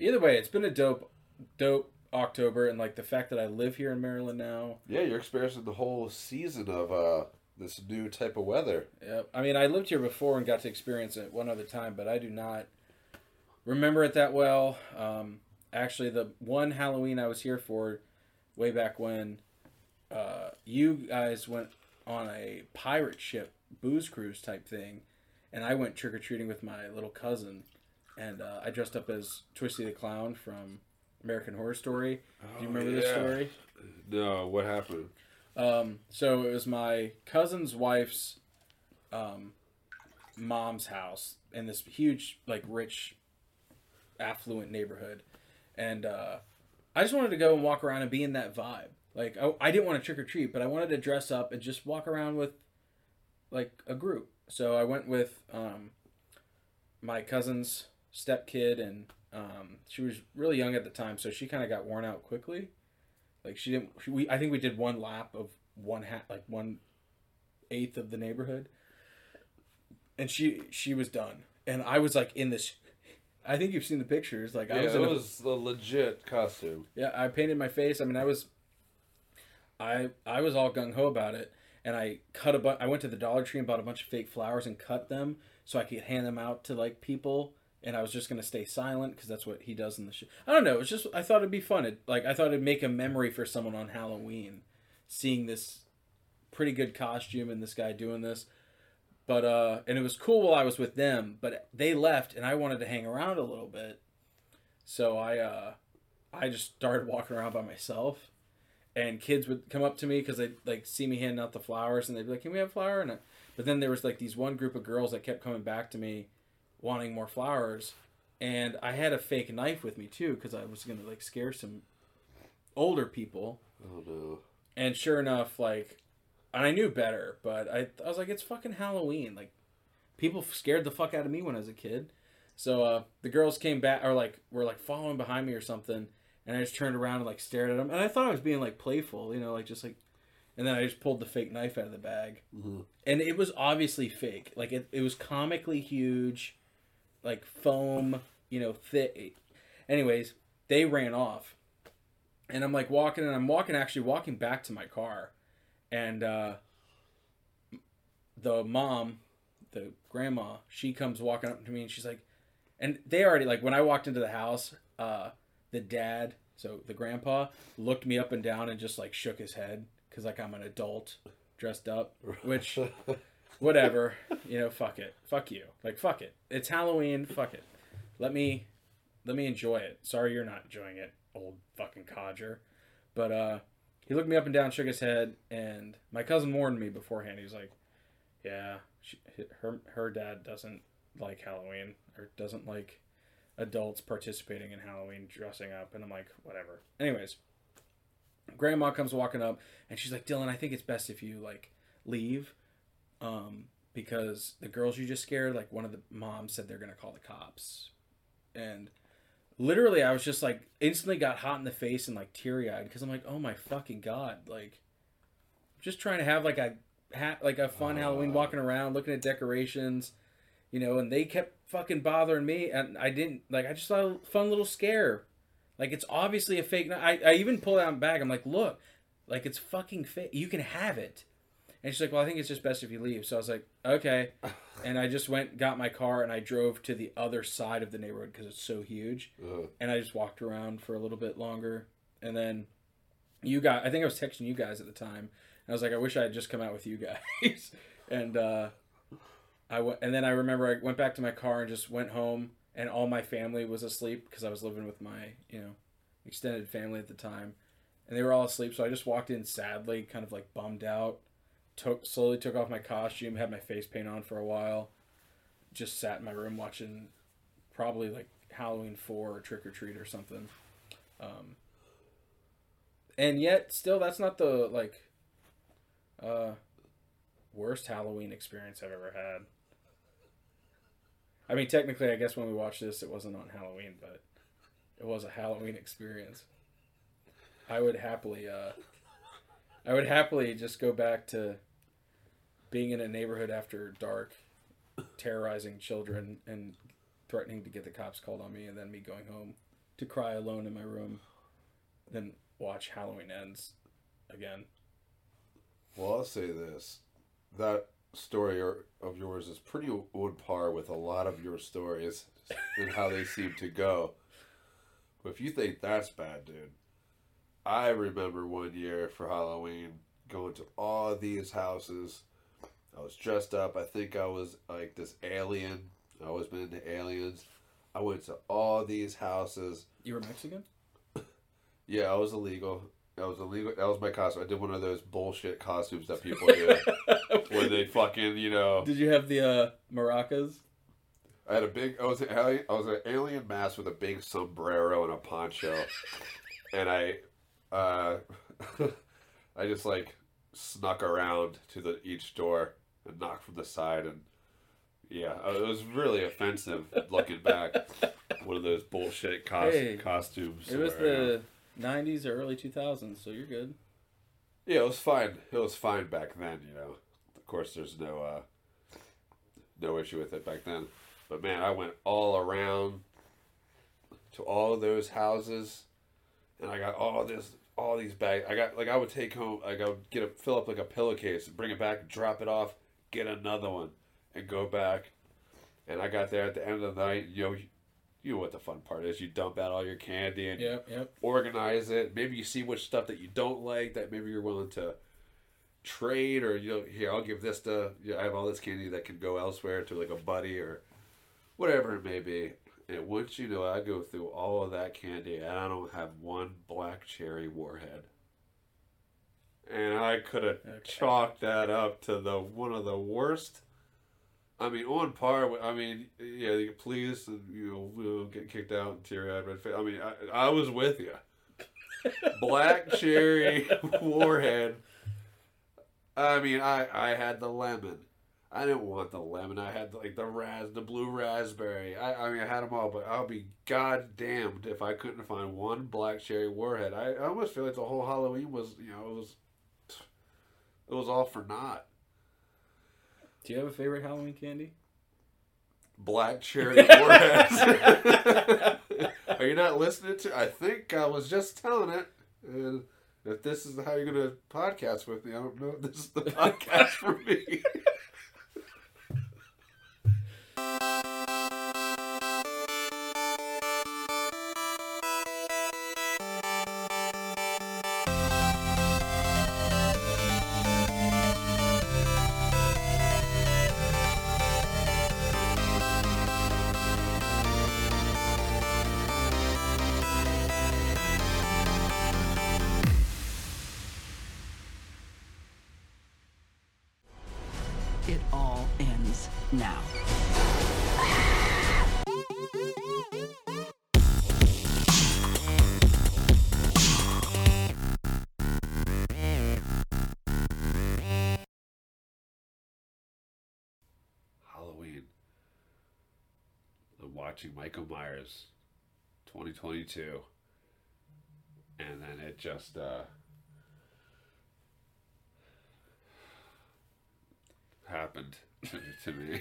Either way, it's been a dope October, and like the fact that I live here in Maryland now. Yeah, you're experiencing the whole season of this new type of weather. Yeah, I mean, I lived here before and got to experience it one other time, but I do not remember it that well. Actually, the one Halloween I was here for, way back when, you guys went on a pirate ship booze cruise type thing, and I went trick-or-treating with my little cousin. And I dressed up as Twisty the Clown from American Horror Story. Do you remember this story? No, what happened? So it was my cousin's wife's mom's house in this huge, like, rich, affluent neighborhood. And I just wanted to go and walk around and be in that vibe. Like, I didn't want to trick-or-treat, but I wanted to dress up and just walk around with, like, a group. So I went with my cousin's stepkid, and she was really young at the time, so she kind of got worn out quickly. Like, she didn't... I think we did one lap of one eighth of the neighborhood, and she was done. And I was, like, in this... I think you've seen the pictures. Like, yeah, it was a legit costume. Yeah, I painted my face. I mean, I was all gung-ho about it, and I went to the Dollar Tree and bought a bunch of fake flowers and cut them so I could hand them out to, like, people, and I was just going to stay silent because that's what he does in the show. I don't know. It's just, I thought it'd be fun. I thought it'd make a memory for someone on Halloween, seeing this pretty good costume and this guy doing this. But, and it was cool while I was with them, but they left and I wanted to hang around a little bit. So I just started walking around by myself, and kids would come up to me because they'd, like, see me handing out the flowers, and they'd be like, can we have a flower? And but then there was, like, these one group of girls that kept coming back to me wanting more flowers. And I had a fake knife with me, too, because I was going to, like, scare some older people. Oh, no. And sure enough, like, and I knew better, but I was like, it's fucking Halloween. Like, people scared the fuck out of me when I was a kid. So the girls came back, or, like, were, like, following behind me or something. And I just turned around and, like, stared at them. And I thought I was being, like, playful, you know, like, just, like... And then I just pulled the fake knife out of the bag. Mm-hmm. And it was obviously fake. Like, it was comically huge, like, foam, you know, thick. Anyways, they ran off. And I'm, like, walking, and I'm actually walking back to my car. And the grandma, she comes walking up to me, and she's like... And they already, like, when I walked into the house... the dad, so the grandpa, looked me up and down and just, like, shook his head because, like, I'm an adult dressed up, which, whatever, you know, fuck it. Fuck you. Like, fuck it. It's Halloween. Fuck it. Let me enjoy it. Sorry you're not enjoying it, old fucking codger. But he looked me up and down, shook his head, and my cousin warned me beforehand. He was like, yeah, her dad doesn't like Halloween, or doesn't like adults participating in Halloween dressing up. And I'm like, whatever. Anyways, grandma comes walking up, and she's like, Dylan, I think it's best if you, like, leave, because the girls you just scared, like, one of the moms said they're gonna call the cops. And literally I was just, like, instantly got hot in the face and, like, teary-eyed, because I'm like, oh my fucking god, like, just trying to have like a fun Halloween, walking around looking at decorations, you know, and they kept fucking bothering me, and I didn't, like, I just saw a fun little scare. Like, it's obviously a fake. I even pulled out my bag. I'm like, look, like, it's fucking fake. You can have it. And she's like, well, I think it's just best if you leave. So I was like, okay. And I just went, got my car, and I drove to the other side of the neighborhood because it's so huge. Ugh. And I just walked around for a little bit longer. And then you guys, I think I was texting you guys at the time. And I was like, I wish I had just come out with you guys. And, and then I remember I went back to my car and just went home, and all my family was asleep because I was living with my, you know, extended family at the time, and they were all asleep. So I just walked in sadly, kind of, like, bummed out, slowly took off my costume, had my face paint on for a while, just sat in my room watching probably, like, Halloween 4 or Trick or Treat or something. And yet still, that's not the, like, worst Halloween experience I've ever had. I mean, technically, I guess when we watched this, it wasn't on Halloween, but it was a Halloween experience. I would happily just go back to being in a neighborhood after dark, terrorizing children and threatening to get the cops called on me, and then me going home. to cry alone in my room than watch Halloween Ends again. Well, I'll say this. That story of yours is pretty on par with a lot of your stories and how they seem to go. But if you think that's bad, dude, I remember one year for Halloween going to all these houses. I was dressed up. I think I was like this alien. I've always been into aliens. I went to all these houses. You were Mexican? Yeah, I was illegal. That was my costume. I did one of those bullshit costumes that people do. Where they fucking, you know... Did you have the maracas? I had a big... I was an alien mask with a big sombrero and a poncho. And I just, like, snuck around to each door and knocked from the side. And, yeah, it was really offensive looking back. One of those bullshit costumes. It was the 90s or early 2000s, so you're good. Yeah, it was fine. It was fine back then, you know. Of course, there's no issue with it back then. But, man, I went all around to all those houses, and I got all these bags. I got, like, I would take home, like, I would fill up, like, a pillowcase and bring it back, drop it off, get another one, and go back. And I got there at the end of the night, you know what the fun part is. You dump out all your candy and organize it. Maybe you see which stuff that you don't like that maybe you're willing to trade, or, you know, here, I'll give this to, you know, I have all this candy that can go elsewhere to, like, a buddy or whatever it may be. And once you know, I go through all of that candy and I don't have one black cherry warhead. And I could have chalked that up to the one of the worst. I mean, on par with, I mean, yeah, the police, you know, get kicked out and teary-eyed red face. I mean, I was with you. Black cherry warhead. I mean, I had the lemon. I didn't want the lemon. I had, like, the blue raspberry. I mean, I had them all, but I'll be goddamned if I couldn't find one black cherry warhead. I almost feel like the whole Halloween was, you know, it was all for naught. Do you have a favorite Halloween candy? Black cherry warheads. Are you not listening to? I think I was just telling it. And if this is how you're going to podcast with me, I don't know if this is the podcast for me. Watching Michael Myers 2022, and then it just happened to me.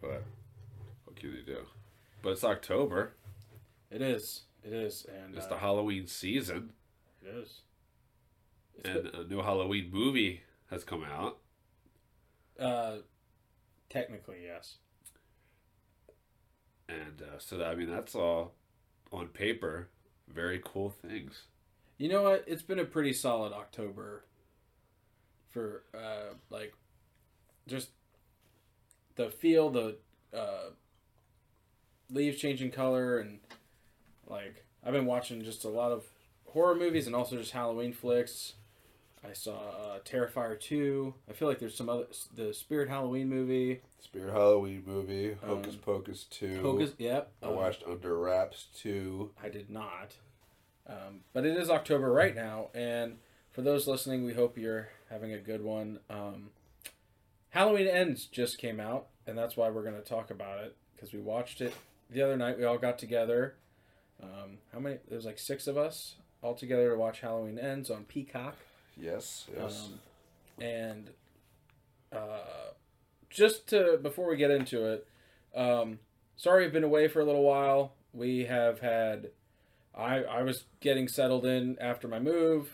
But what can you do? But it's October. It is, and it's the Halloween season. It is. A new Halloween movie has come out. Technically, yes. And so, I mean, that's all on paper. Very cool things. You know what? It's been a pretty solid October for, like, just the feel, the leaves changing color, and, like, I've been watching just a lot of horror movies and also just Halloween flicks. I saw Terrifier 2. I feel like there's some other... The Spirit Halloween movie. Hocus Pocus 2. Yep. I watched Under Wraps 2. I did not. But it is October right now. And for those listening, we hope you're having a good one. Halloween Ends just came out. And that's why we're going to talk about it. Because we watched it the other night. We all got together. How many? There was like 6 of us all together to watch Halloween Ends on Peacock. Yes. And just before we get into it, sorry I've been away for a little while. We have had... I was getting settled in after my move.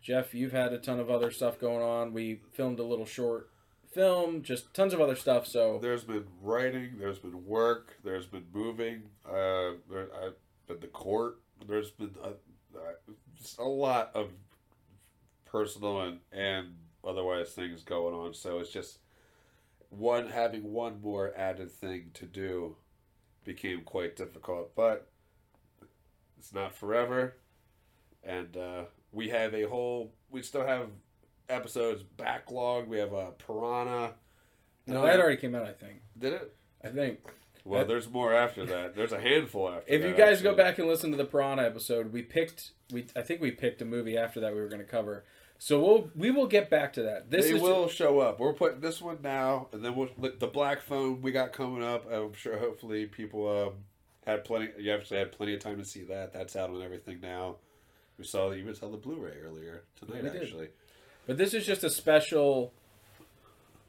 Jeff, you've had a ton of other stuff going on. We filmed a little short film, just tons of other stuff. So there's been writing, there's been work, there's been moving, I've been to court. There's been a lot of personal and otherwise things going on. So it's just having one more added thing to do became quite difficult, but it's not forever, and we still have episodes backlog. We have a Piranha. No, that already came out, I think. Did it? I think. Well, there's more after that. There's a handful after that. If you guys go back and listen to the Piranha episode, I think we picked a movie after that we were going to cover. So we will get back to that. They will show up. We're putting this one now, and then the Black Phone we got coming up. I'm sure hopefully people... You actually had plenty of time to see that. That's out on everything now. You even saw the Blu-ray earlier tonight, actually. But this is just a special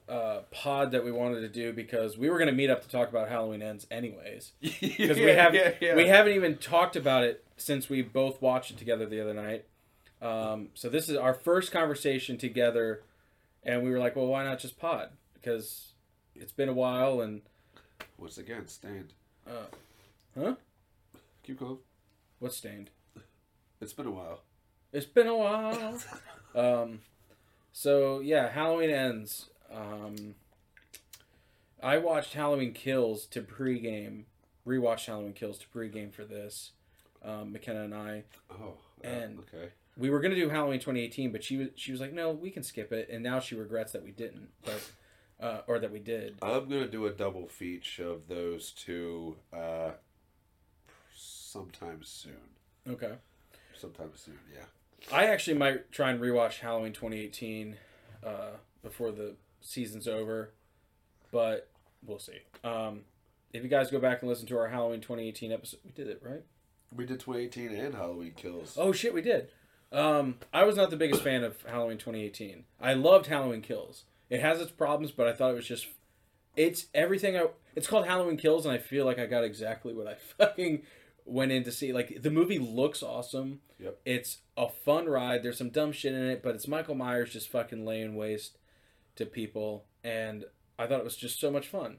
pod that we wanted to do because we were going to meet up to talk about Halloween Ends anyways. Because we haven't even talked about it since we both watched it together the other night. So this is our first conversation together, and we were like, well, why not just pod? Because it's been a while, and... Once again, Stained. Huh? Keep going. What's Stained? It's been a while. So, yeah, Halloween Ends. I watched Halloween Kills to pregame. Rewatched Halloween Kills to pregame for this. McKenna and I. Oh, and okay. We were going to do Halloween 2018, but she was like, no, we can skip it. And now she regrets that we didn't. But... or that we did. I'm going to do a double feature of those two sometime soon. Okay. Sometime soon, yeah. I actually might try and rewatch Halloween 2018 before the season's over, but we'll see. If you guys go back and listen to our Halloween 2018 episode, we did it, right? We did 2018 and Halloween Kills. Oh, shit, we did. I was not the biggest fan of Halloween 2018. I loved Halloween Kills. It has its problems, but I thought it was just... It's everything I... It's called Halloween Kills, and I feel like I got exactly what I fucking went in to see. Like, the movie looks awesome. Yep. It's a fun ride. There's some dumb shit in it, but it's Michael Myers just fucking laying waste to people. And I thought it was just so much fun.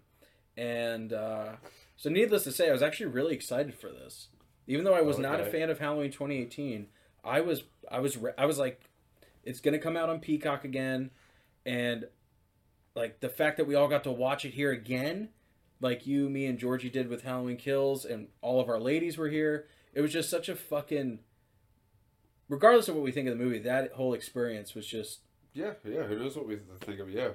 And so needless to say, I was actually really excited for this. Even though I was not a fan of Halloween 2018, I was like, it's going to come out on Peacock again. And... Like, the fact that we all got to watch it here again, like you, me, and Georgie did with Halloween Kills, and all of our ladies were here, it was just such a fucking... Regardless of what we think of the movie, that whole experience was just... Yeah, who knows what we think of, yeah.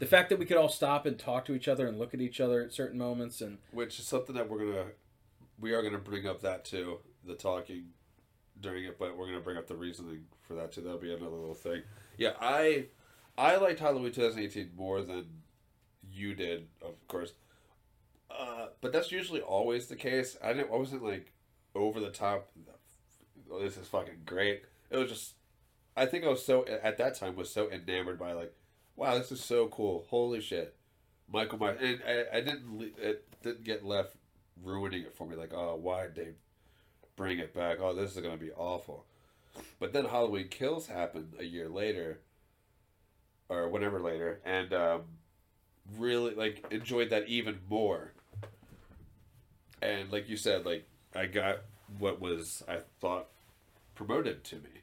The fact that we could all stop and talk to each other and look at each other at certain moments, and... Which is something that we are going to bring up that, too, the talking during it, but we're going to bring up the reasoning for that, too. That'll be another little thing. Yeah, I liked Halloween 2018 more than you did, of course. But that's usually always the case. I wasn't, like, over the top. Oh, this is fucking great. It was just... I think I was at that time, enamored by, like, wow, this is so cool. Holy shit. Michael Myers. And it didn't get left ruining it for me. Like, oh, why'd they bring it back? Oh, this is going to be awful. But then Halloween Kills happened a year later... or whatever later, and really, like, enjoyed that even more. And like you said, like, I got what was, I thought, promoted to me.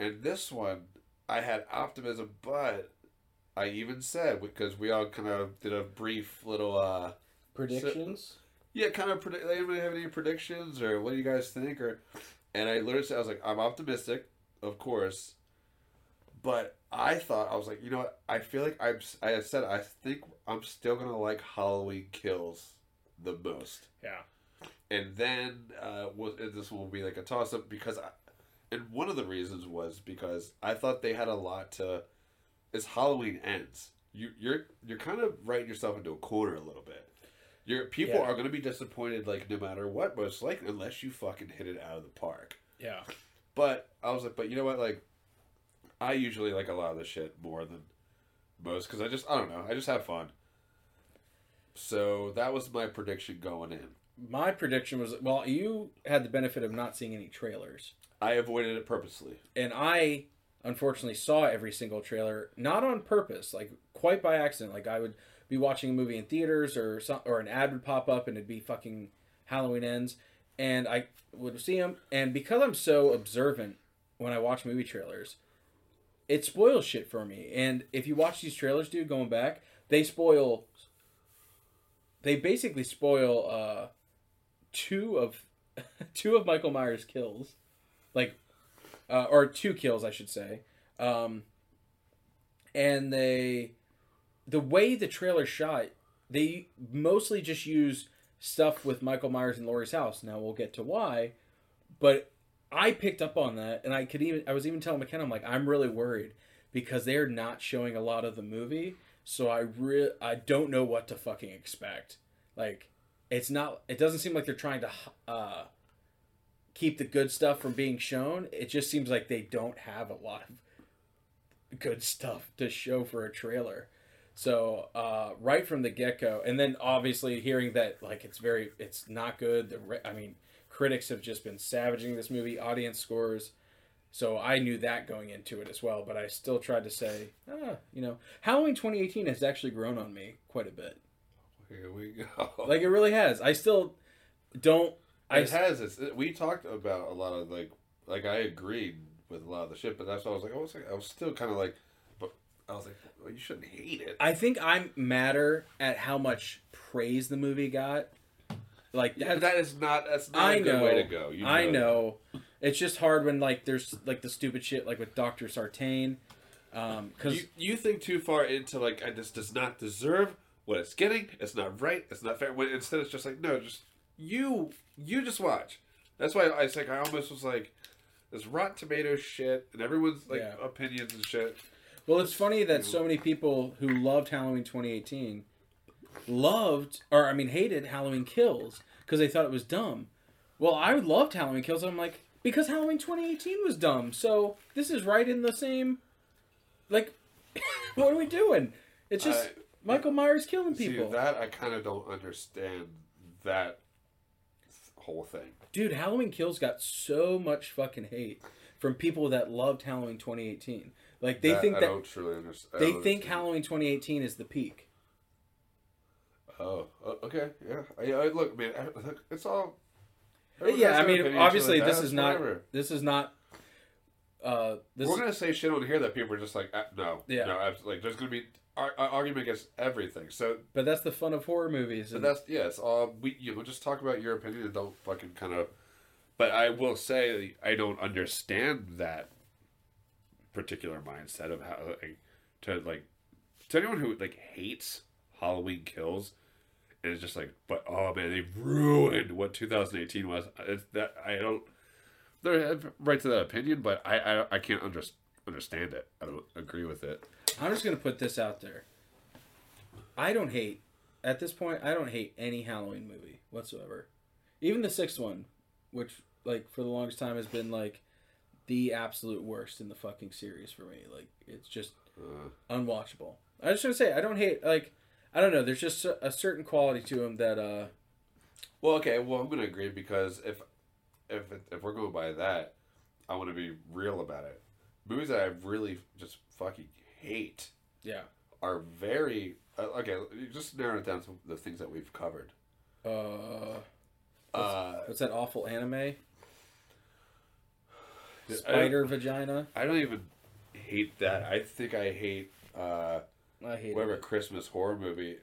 And this one, I had optimism, but I even said, because we all kind of did a brief little... predictions? Anybody have any predictions, or what do you guys think? And I literally said, I was like, I'm optimistic, of course, but... I was like, you know what? I feel like I think I'm still going to like Halloween Kills the most. Yeah. And then this will be like a toss-up because... And one of the reasons was because I thought they had a lot to... It's Halloween Ends. You're kind of writing yourself into a corner a little bit. People are going to be disappointed, like, no matter what, most likely, unless you fucking hit it out of the park. Yeah. But I was like, but you know what? Like... I usually like a lot of this shit more than most because I just have fun. So that was my prediction going in. My prediction was, well, you had the benefit of not seeing any trailers. I avoided it purposely. And I, unfortunately, saw every single trailer, not on purpose, like quite by accident. Like I would be watching a movie in theaters or some, or an ad would pop up and it'd be fucking Halloween Ends. And I would see them. And because I'm so observant when I watch movie trailers, it spoils shit for me. And if you watch these trailers, dude, going back, they spoil... They basically spoil two of Michael Myers' kills, or two kills, I should say. And the way the trailer shot, they mostly just use stuff with Michael Myers and Laurie's house. Now we'll get to why, but I picked up on that, and I was even telling McKenna, I'm like, I'm really worried because they're not showing a lot of the movie. So I don't know what to fucking expect. Like, it doesn't seem like they're trying to keep the good stuff from being shown. It just seems like they don't have a lot of good stuff to show for a trailer. So right from the get-go, and then obviously hearing that like it's not good. Critics have just been savaging this movie, audience scores. So I knew that going into it as well, but I still tried to say, Halloween 2018 has actually grown on me quite a bit. Here we go. Like, it really has. I still don't... We talked about a lot of, like I agreed with a lot of the shit, but that's why I was like, well, you shouldn't hate it. I think I'm madder at how much praise the movie got. Like, that's not a good way to go. You know. I know. It's just hard when, there's, the stupid shit, with Doctor Sartain. Cause you think too far into, this does not deserve what it's getting. It's not right. It's not fair. When instead, it's just no, just you just watch. That's why I almost was this Rotten Tomatoes shit and everyone's, opinions and shit. Well, it's funny that so many people who loved Halloween 2018 hated Halloween Kills because they thought it was dumb. Well, I loved Halloween Kills, and I'm like... Because Halloween 2018 was dumb, so this is right in the same, what are we doing? It's just Michael Myers killing people. See, that I kind of don't understand that whole thing. Dude, Halloween Kills got so much fucking hate from people that loved Halloween 2018. They think Halloween 2018 is the peak. Oh, okay, yeah. Look, man, it's all... obviously this is not. We're going to say shit on here that people are just no. Yeah. No, there's going to be argument against everything. So, but that's the fun of horror movies. But it's all... We'll just talk about your opinion and don't fucking kind of... But I will say I don't understand that particular mindset of how... To anyone who, hates Halloween Kills... And it's just oh man, they ruined what 2018 was. It's that I don't. They're right to that opinion, but I can't understand it. I don't agree with it. I'm just gonna put this out there. I don't hate at this point. I don't hate any Halloween movie whatsoever, even the sixth one, which for the longest time has been the absolute worst in the fucking series for me. It's just unwatchable. I just want to say I don't hate I don't know. There's just a certain quality to him that. Well, okay. Well, I'm gonna agree because if we're going by that, I want to be real about it. Movies that I really just fucking hate. Yeah. Are very okay. Just narrow it down to the things that we've covered. What's that awful anime? Spider Vagina. I don't even hate that. I think I hate. I hate Christmas horror movie.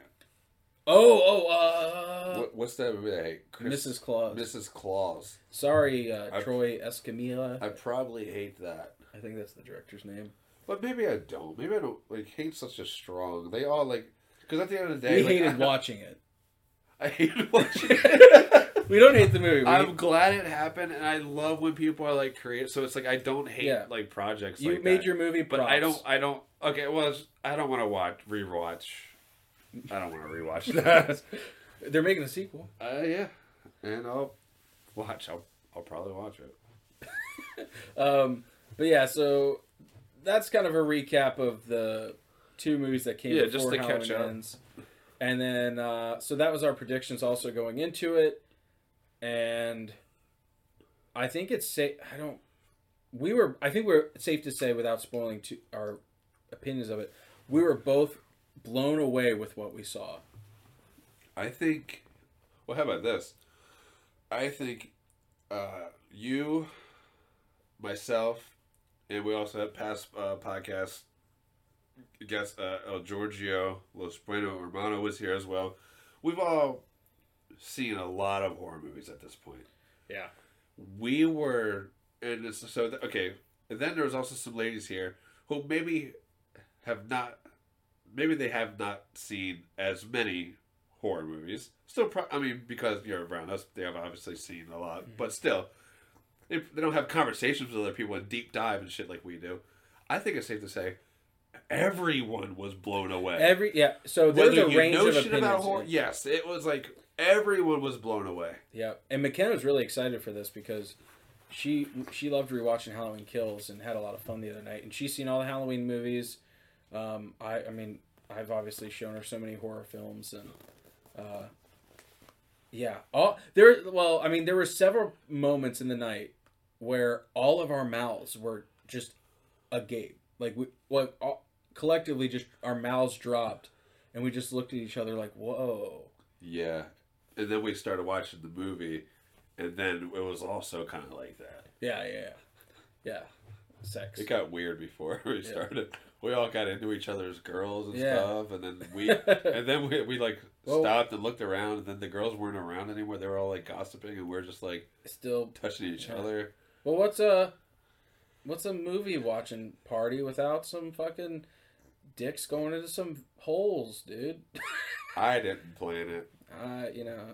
What's that movie I hate? Mrs. Claus. Mrs. Claus. Sorry, Troy Escamilla. I probably hate that. I think that's the director's name. But maybe I don't. Maybe I don't hate such a strong. They all because at the end of the day, we hated watching it. I hated watching it. We don't hate the movie. I'm glad it happened, and I love when people are creative. So it's I don't hate projects. You made that. Your movie, but props. I don't. Okay, well, I don't want to rewatch. I don't want to rewatch that. They're making a sequel. Yeah, and I'll probably watch it. But yeah, so that's kind of a recap of the two movies that came before Halloween Ends. And then, so that was our predictions also going into it. And I think it's safe. I think we're safe to say, without spoiling to our opinions of it, we were both blown away with what we saw. I think, well, how about this? I think you, myself, and we also have past podcasts. I guess El Giorgio, Los Puerto Urbano was here as well. We've all seen a lot of horror movies at this point. Yeah. We were, and it's, so, okay, and then there was also some ladies here who maybe they have not seen as many horror movies. Still, because you're around us, they have obviously seen a lot, but still, they don't have conversations with other people and deep dive and shit like we do. I think it's safe to say everyone was blown away. So there's a range of opinions about horror. Yes, it was like everyone was blown away. Yeah, and McKenna was really excited for this because she loved rewatching Halloween Kills and had a lot of fun the other night. And she's seen all the Halloween movies. I mean, I've obviously shown her so many horror films and yeah. There were several moments in the night where all of our mouths were just agape. Like collectively, just our mouths dropped, and we just looked at each other like, "Whoa!" Yeah, and then we started watching the movie, and then it was also kind of like that. Yeah. Sex. It got weird before we started. We all got into each other's girls and stuff, and then we like stopped and looked around, and then the girls weren't around anymore. They were all like gossiping, and we're just like still touching each other. Well, what's a movie watching party without some fucking dicks going into some holes, dude? I didn't plan it.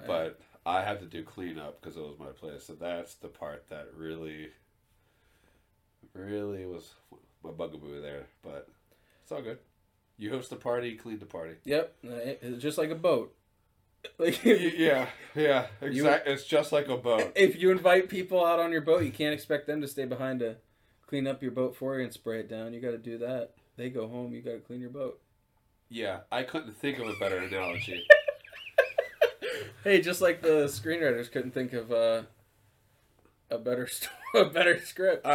But I had to do cleanup because it was my place. So that's the part that really was my bugaboo there. But it's all good. You host the party, clean the party. Yep. It's just like a boat. Like yeah, exactly. It's just like a boat. If you invite people out on your boat, you can't expect them to stay behind to clean up your boat for you and spray it down. You got to do that. They go home. You got to clean your boat. Yeah, I couldn't think of a better analogy. Hey, just like the screenwriters couldn't think of a better script. All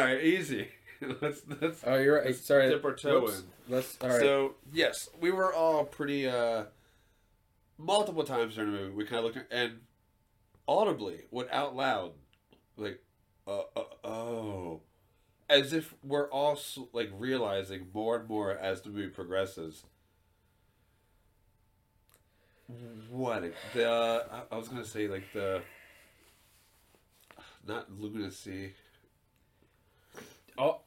right, easy. Let's. Oh, you're right. Sorry. Dip our toe in. All right. So yes, we were all pretty. Multiple times during the movie, we kind of looked at, and audibly, out loud, like, oh. As if we're all like realizing more and more as the movie progresses. I was gonna say like the not lunacy. Oh,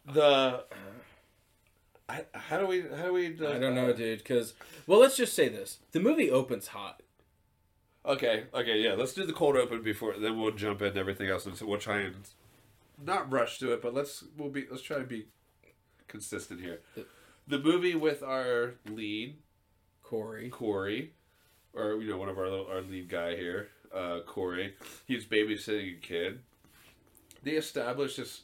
how do we I don't know, dude. Because let's just say this: the movie opens hot. Okay, yeah. Let's do the cold open before, then we'll jump in and everything else, and so we'll try and. Not rush to it, but let's try to be consistent here. The movie with our lead, Corey, or one of our lead guy here, Corey. He's babysitting a kid. They establish this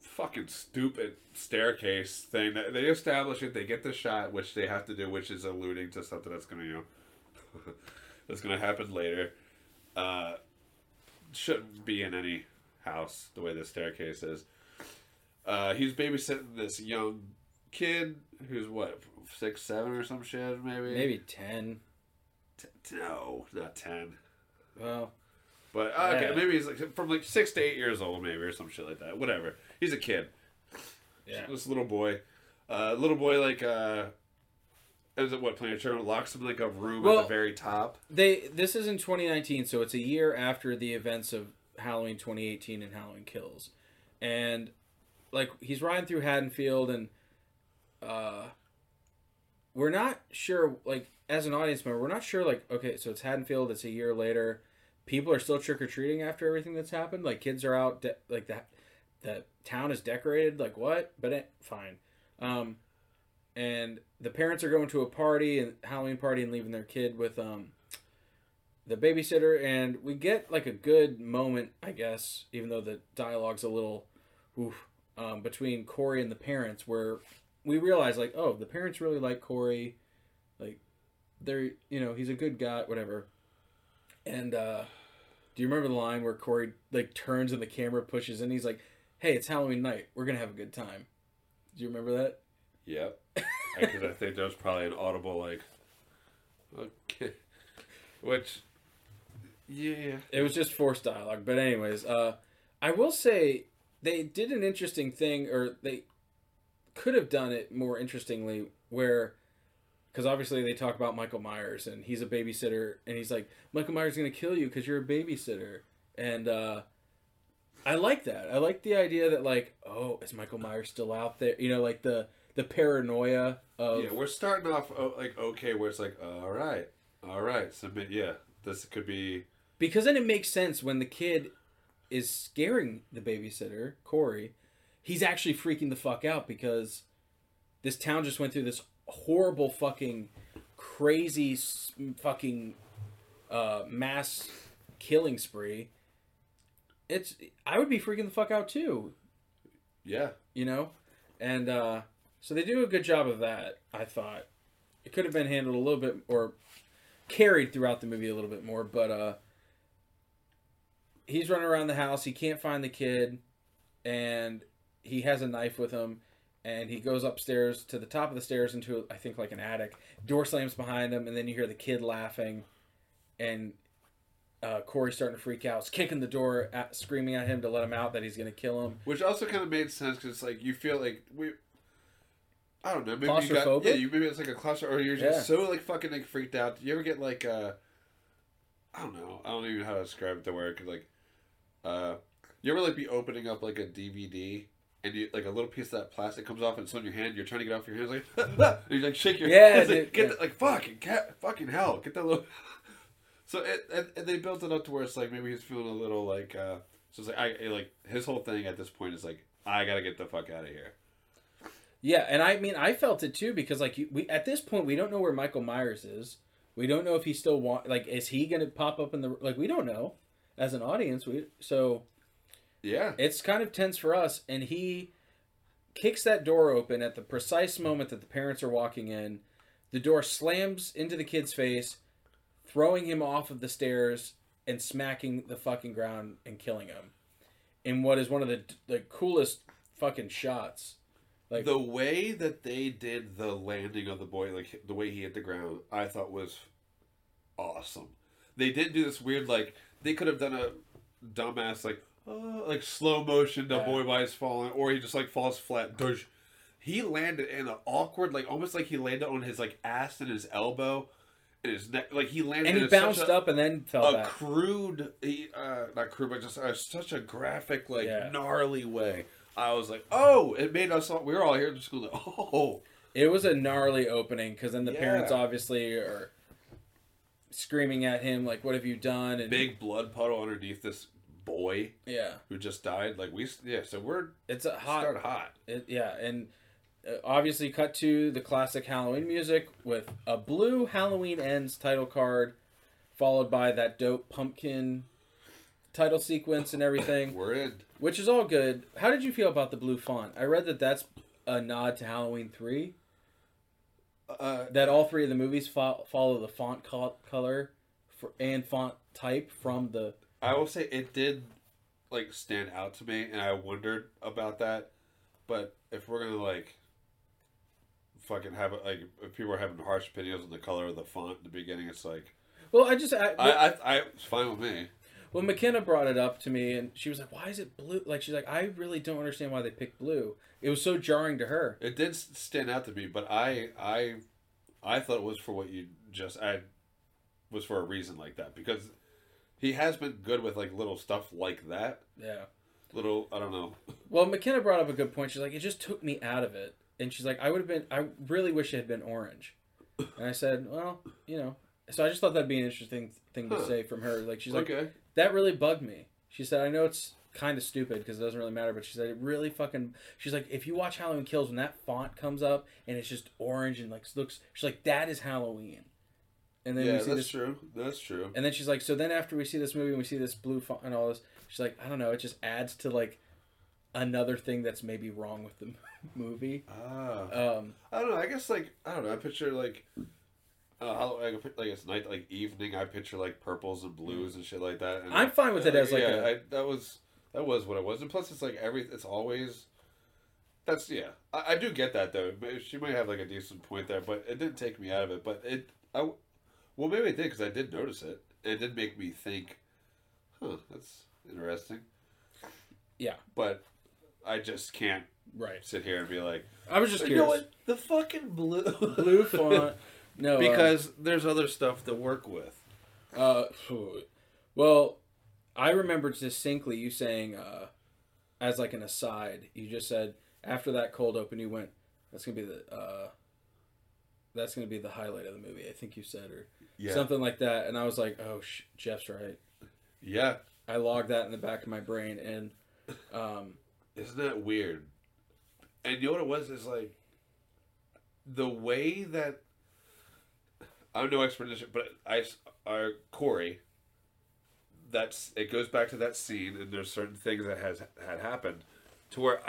fucking stupid staircase thing. They establish it. They get the shot, which they have to do, which is alluding to something that's gonna that's gonna happen later. Shouldn't be in any house the way this staircase is. He's babysitting this young kid who's 6, 7 or some shit, maybe 10. No, not 10. Well, but okay, maybe he's like from 6 to 8 years old, maybe, or some shit like that. Whatever, he's a kid. Yeah, this little boy ends up playing a tournament, locks him a room at the very top. This is in 2019, so it's a year after the events of Halloween 2018 and Halloween Kills. And he's riding through Haddonfield, and we're not sure, as an audience member, we're not sure, okay, so it's Haddonfield, it's a year later. People are still trick-or-treating after everything that's happened. Kids are out, the town is decorated, what? But fine. And the parents are going to a Halloween party, and leaving their kid with the babysitter. And we get a good moment, I guess, even though the dialogue's a little oof, between Corey and the parents, where we realize, oh, the parents really like Corey. they're, you know, he's a good guy, whatever. And do you remember the line where Corey, like, turns and the camera pushes in? He's like, hey, it's Halloween night. We're going to have a good time. Do you remember that? Yep. Because I think that was probably an audible, like, okay. Which, yeah. It was just forced dialogue. But anyways, I will say they did an interesting thing, or they could have done it more interestingly, where... Because obviously they talk about Michael Myers, and he's a babysitter, and he's like, Michael Myers is going to kill you because you're a babysitter. And I like that. I like the idea that, like, oh, is Michael Myers still out there? You know, like the paranoia of... Yeah, we're starting off, like, okay, where it's like, all right, submit, yeah, this could be... Because then it makes sense when the kid is scaring the babysitter, Corey, he's actually freaking the fuck out because this town just went through this horrible fucking crazy fucking mass killing spree. I would be freaking the fuck out too. Yeah. You know? And so they do a good job of that, I thought. It could have been handled a little bit, or carried throughout the movie a little bit more, but he's running around the house, he can't find the kid, and he has a knife with him. And he goes upstairs to the top of the stairs into, I think, like an attic. Door slams behind him, and then you hear the kid laughing. And Corey's starting to freak out. He's kicking the door, screaming at him to let him out that he's going to kill him. Which also kind of made sense because, like, you feel like I don't know. Maybe claustrophobic? Maybe it's like a claustrophobic, or you're just so, like, fucking, like, freaked out. Do you ever get, like, I don't know. I don't even know how to describe it to where it could, like... you ever, like, be opening up, like, a DVD... And you, like, a little piece of that plastic comes off and it's on your hand. You're trying to get off your hands, like, and you, like, shake your hand. Yeah, get that, like, fucking hell, get that little. So and they built it up to where it's like maybe he's feeling a little like. So it's like his whole thing at this point is like, I gotta get the fuck out of here. Yeah, and I mean I felt it too because like we at this point we don't know where Michael Myers is. We don't know if he still is he gonna pop up in the like we don't know as an audience so. Yeah. It's kind of tense for us, and he kicks that door open at the precise moment that the parents are walking in. The door slams into the kid's face, throwing him off of the stairs and smacking the fucking ground and killing him. In what is one of the coolest fucking shots. Like the way that they did the landing of the boy, like the way he hit the ground, I thought was awesome. They didn't do this weird, like, they could have done a dumbass, like, slow motion, the boy by his falling, or he just like falls flat. He landed in an awkward, like almost like he landed on his like ass and his elbow and his neck. Like he landed, and he bounced up and then fell back. Not crude, but just such a graphic, like gnarly way. I was like, oh, it made us all. We were all here in school. Like, oh, it was a gnarly opening because then the parents obviously are screaming at him like, "What have you done?" And big blood puddle underneath this boy who just died, like and obviously cut to the classic Halloween music with a blue Halloween Ends title card followed by that dope pumpkin title sequence and everything. We're in, which is all good. How did you feel about the blue font? I read that's a nod to Halloween 3, that all three of the movies follow the font color and font type from the... I will say it did, like, stand out to me, and I wondered about that. But if we're gonna like fucking have it, like, if people are having harsh opinions on the color of the font in the beginning, it's like, well, it's fine with me. Well, McKenna brought it up to me, and she was like, "Why is it blue?" Like, she's like, "I really don't understand why they picked blue. It was so jarring to her." It did stand out to me, but I thought it was for what you just was for a reason like that because. He has been good with, like, little stuff like that. Yeah. Little, I don't know. Well, McKenna brought up a good point. She's like, it just took me out of it. And she's like, I really wish it had been orange. And I said, well, you know. So I just thought that'd be an interesting thing to say from her. Like, she's like, okay. That really bugged me. She said, I know it's kind of stupid because it doesn't really matter. But she said, it really fucking, she's like, if you watch Halloween Kills, when that font comes up and it's just orange and, like, looks, she's like, that is Halloween. And then that's true. And then she's like, so then after we see this movie and we see this blue font and all this, she's like, I don't know, it just adds to, like, another thing that's maybe wrong with the movie. I don't know. I guess, like, I don't know. I picture, like, Like evening, I picture like purples and blues and shit like that. And I'm fine with it as like that was what it was. And plus, it's like I do get that though. She might have like a decent point there, but it didn't take me out of it. But maybe it did because I did notice it. It did make me think, huh, that's interesting. Yeah, but I just can't sit here and be like, I was just curious. You know what? The fucking blue font. No, because there's other stuff to work with. Well, I remember distinctly you saying, as like an aside, you just said after that cold open, you went, that's gonna be the highlight of the movie." I think you said, or something like that, and I was like, "Oh, Jeff's right." Yeah, I logged that in the back of my brain, and isn't that weird? And you know what it was? It's like the way that. I'm no expert in this, but Corey, it goes back to that scene, and there's certain things that had happened to where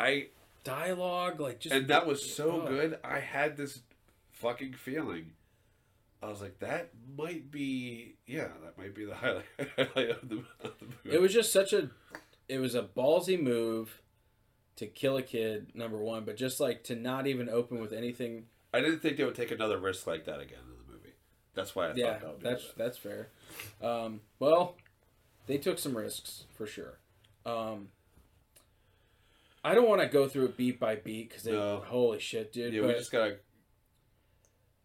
dialogue, like just. And that was so good, I had this fucking feeling. I was like, that might be the highlight of the movie. It was just it was a ballsy move to kill a kid, number one, but just like to not even open with anything. I didn't think they would take another risk like that again. That's why I thought that would be that's fair. Well, they took some risks, for sure. I don't want to go through it beat by beat, because holy shit, dude. Yeah, but we just got to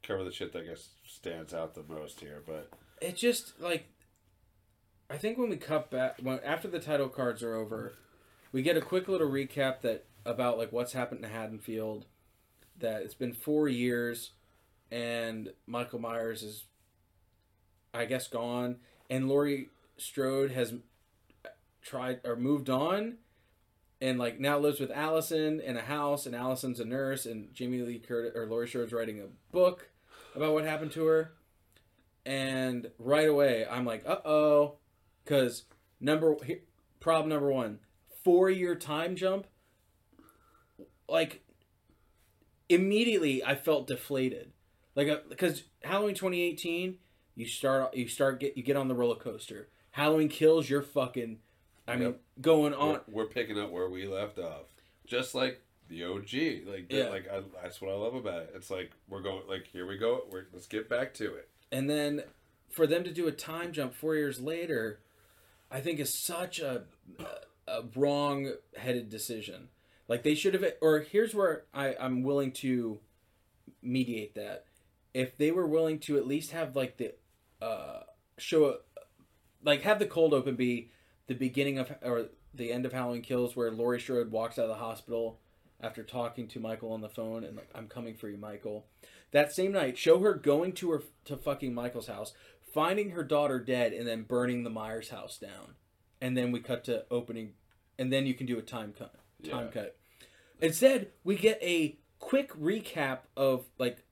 cover the shit that I guess stands out the most here, but... It just, like... I think when we cut back... after the title cards are over, we get a quick little recap about, like, what's happened to Haddonfield, that it's been 4 years... And Michael Myers is, I guess, gone. And Laurie Strode has tried or moved on, and like now lives with Allison in a house. And Allison's a nurse, and Jamie Lee Curtis or Laurie Strode's writing a book about what happened to her. And right away, I'm like, uh-oh, because problem number one, 4-year time jump. Like immediately, I felt deflated. Like, because Halloween 2018, you get on the roller coaster. Halloween Kills, you're fucking, going on. We're picking up where we left off, just like the OG. That's what I love about it. It's like we're going, like here we go. Let's get back to it. And then, for them to do a time jump 4 years later, I think is such a wrong-headed decision. Like they should have, or here's where I'm willing to mediate that. If they were willing to at least have like the have the cold open be the beginning of or the end of Halloween Kills, where Laurie Strode walks out of the hospital after talking to Michael on the phone and like, I'm coming for you, Michael. That same night, show her going to fucking Michael's house, finding her daughter dead, and then burning the Myers house down, and then we cut to opening, and then you can do a time cut. Instead, we get a quick recap of like.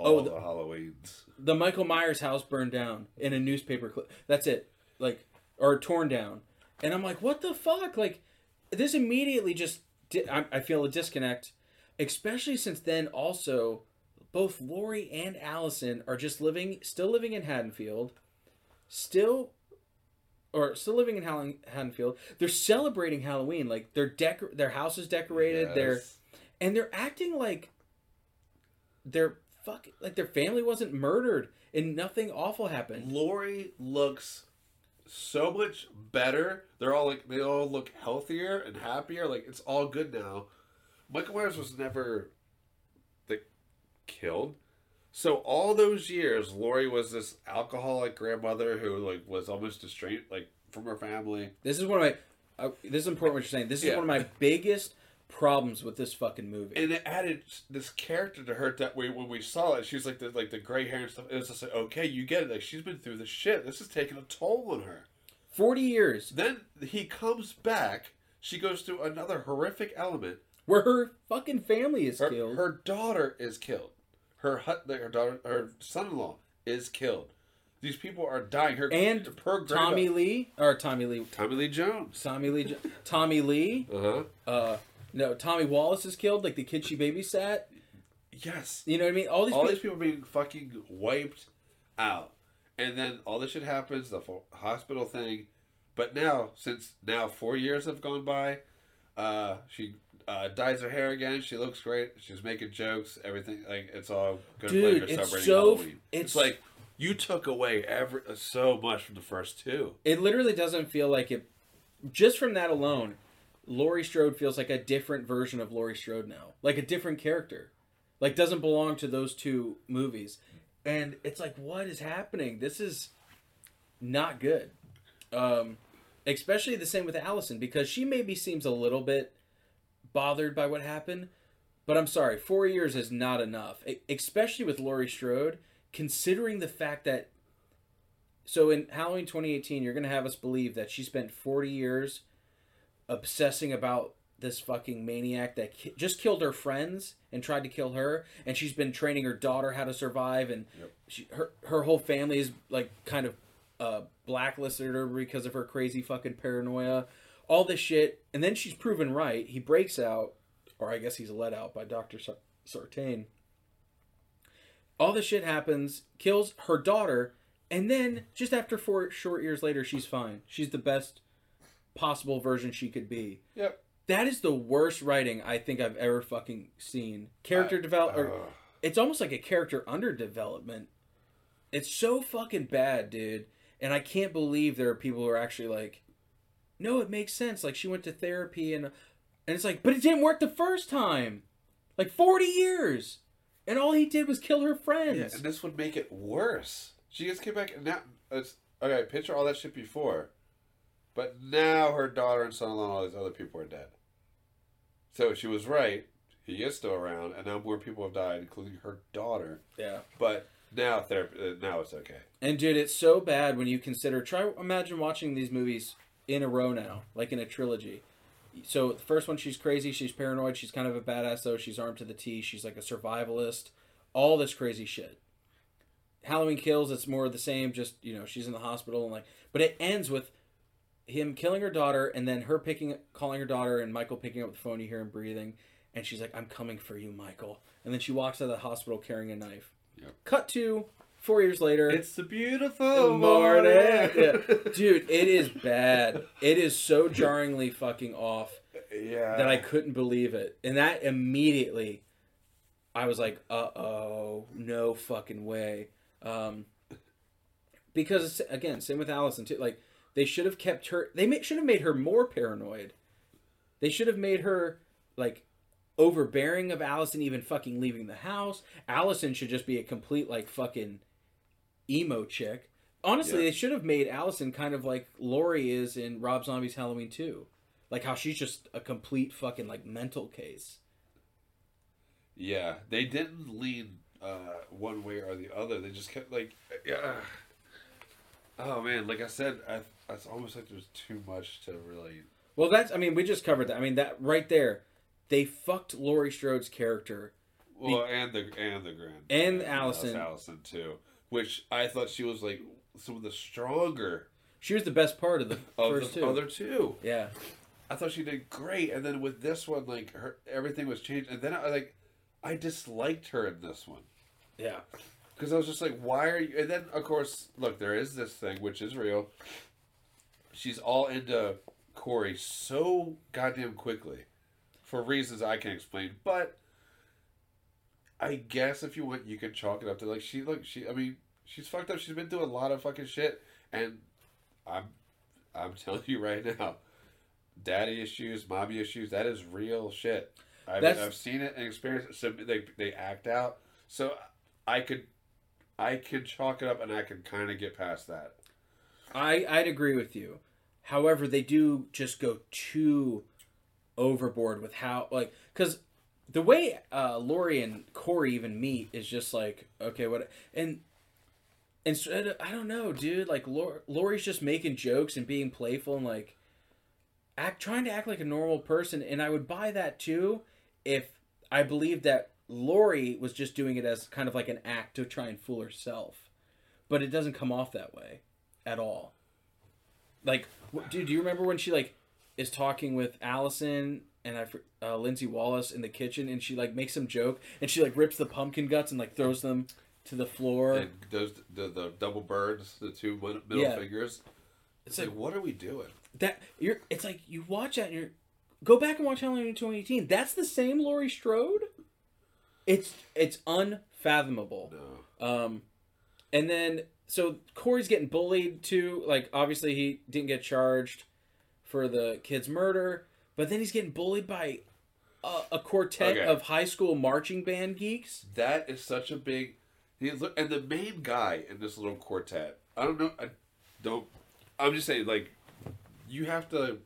All the Halloweens. The Michael Myers house burned down in a newspaper clip. That's it. Like, or torn down. And I'm like, what the fuck? Like, this immediately just... I feel a disconnect. Especially since then also, both Laurie and Allison are just still living in Haddonfield. Still living in Haddonfield. They're celebrating Halloween. Like, their house is decorated. Yes. They're acting like... They're... like their family wasn't murdered and nothing awful happened. Laurie looks so much better. They all look healthier and happier. Like it's all good now. Michael Myers was never killed. So all those years, Laurie was this alcoholic grandmother who like was almost estranged like from her family. This is one of my. This is important what you're saying. This is one of my biggest problems with this fucking movie, and it added this character to her that way. When we saw it, she's like the gray hair and stuff. It was just like, okay, you get it. Like she's been through this shit. This is taking a toll on her. 40 years. Then he comes back. She goes through another horrific element where her fucking family is killed. Her daughter is killed. Her son-in-law is killed. These people are dying. Tommy Lee Jones. Tommy Wallace is killed, like the kid she babysat. Yes. You know what I mean? All these people are being fucking wiped out. And then all this shit happens, the hospital thing. But now, since 4 years have gone by, she dyes her hair again. She looks great. She's making jokes. Everything, like, it's all good. Dude, it's so Halloween. It's like you took away so much from the first two. It literally doesn't feel like it. Just from that alone, Laurie Strode feels like a different version of Laurie Strode now, like a different character, like doesn't belong to those two movies. And it's like, what is happening? This is not good. Especially the same with Allison, because she maybe seems a little bit bothered by what happened, but I'm sorry, 4 years is not enough, especially with Laurie Strode, considering the fact that, so in Halloween 2018, you're going to have us believe that she spent 40 years obsessing about this fucking maniac that just killed her friends and tried to kill her, and she's been training her daughter how to survive, and her whole family is like kind of blacklisted her because of her crazy fucking paranoia, all this shit. And then she's proven right. He breaks out, or I guess he's let out by Doctor Sartain. All this shit happens, kills her daughter, and then just after 4 short years later, she's fine. She's the best possible version she could be. Yep. That is the worst writing I think I've ever fucking seen. Character development. It's almost like a character underdevelopment. It's so fucking bad, dude. And I can't believe there are people who are actually like, no, it makes sense. Like, she went to therapy and it's like, but it didn't work the first time. Like, 40 years. And all he did was kill her friends. Yeah, and this would make it worse. She just came back and now, it's, okay, picture all that shit before. But now her daughter and son-in-law and all these other people are dead. So she was right. He is still around. And now more people have died, including her daughter. Yeah. But... now therapy. Now it's okay. And dude, it's so bad when you consider. Imagine watching these movies in a row now, like in a trilogy. So the first one, she's crazy, she's paranoid, she's kind of a badass though, she's armed to the T, she's like a survivalist, all this crazy shit. Halloween Kills, it's more of the same. Just she's in the hospital and like, but it ends with him killing her daughter and then her calling her daughter and Michael picking up the phone. You hear him breathing, and she's like, "I'm coming for you, Michael." And then she walks out of the hospital carrying a knife. Yep. Cut to 4 years later. It's the beautiful morning. Yeah. Dude, it is bad. It is so jarringly fucking off that I couldn't believe it. And that immediately, I was like, uh-oh, no fucking way. Because, again, same with Allison, too. Like, they should have kept her... They should have made her more paranoid. They should have made her, like... overbearing of Allison even fucking leaving the house. Allison should just be a complete, like, fucking emo chick. Honestly, they should have made Allison kind of like Laurie is in Rob Zombie's Halloween 2. Like, how she's just a complete fucking, like, mental case. Yeah, they didn't lean one way or the other. They just kept, like... Oh, man, like I said, it's almost like there's too much to really... Well, that's... I mean, we just covered that. I mean, that right there... They fucked Laurie Strode's character. Well, and the Grand. And Allison. Allison, too. Which I thought she was, like, some of the stronger. She was the best part of the first two. Of the other two. Yeah. I thought she did great. And then with this one, like, everything was changed. And then, I disliked her in this one. Yeah. Because I was just like, why are you... And then, of course, look, there is this thing, which is real. She's all into Corey so goddamn quickly. For reasons I can't explain, but I guess if you want, you can chalk it up to like she. I mean, she's fucked up. She's been through a lot of fucking shit, and I'm telling you right now, daddy issues, mommy issues. That is real shit. I've seen it and experienced it. So they act out. So I could chalk it up, and I could kind of get past that. I'd agree with you. However, they do just go too overboard with how, like, because the way Laurie and Corey even meet is just like, okay, what, and so, I don't know, dude, like Laurie's just making jokes and being playful and like trying to act like a normal person, and I would buy that too if I believed that Laurie was just doing it as kind of like an act to try and fool herself, but it doesn't come off that way at all. Like, dude, do you remember when she like is talking with Allison and Lindsay Wallace in the kitchen, and she like makes some joke, and she like rips the pumpkin guts and like throws them to the floor. And those the double birds, the two middle fingers. It's like, what are we doing? It's like you watch that and you're go back and watch Halloween 2018. That's the same Laurie Strode. It's unfathomable. No. And then so Corey's getting bullied too. Like obviously he didn't get charged for the kid's murder, but then he's getting bullied by a quartet of high school marching band geeks. That is such a big. And the main guy in this little quartet. I don't know. I'm just saying, like, you have to.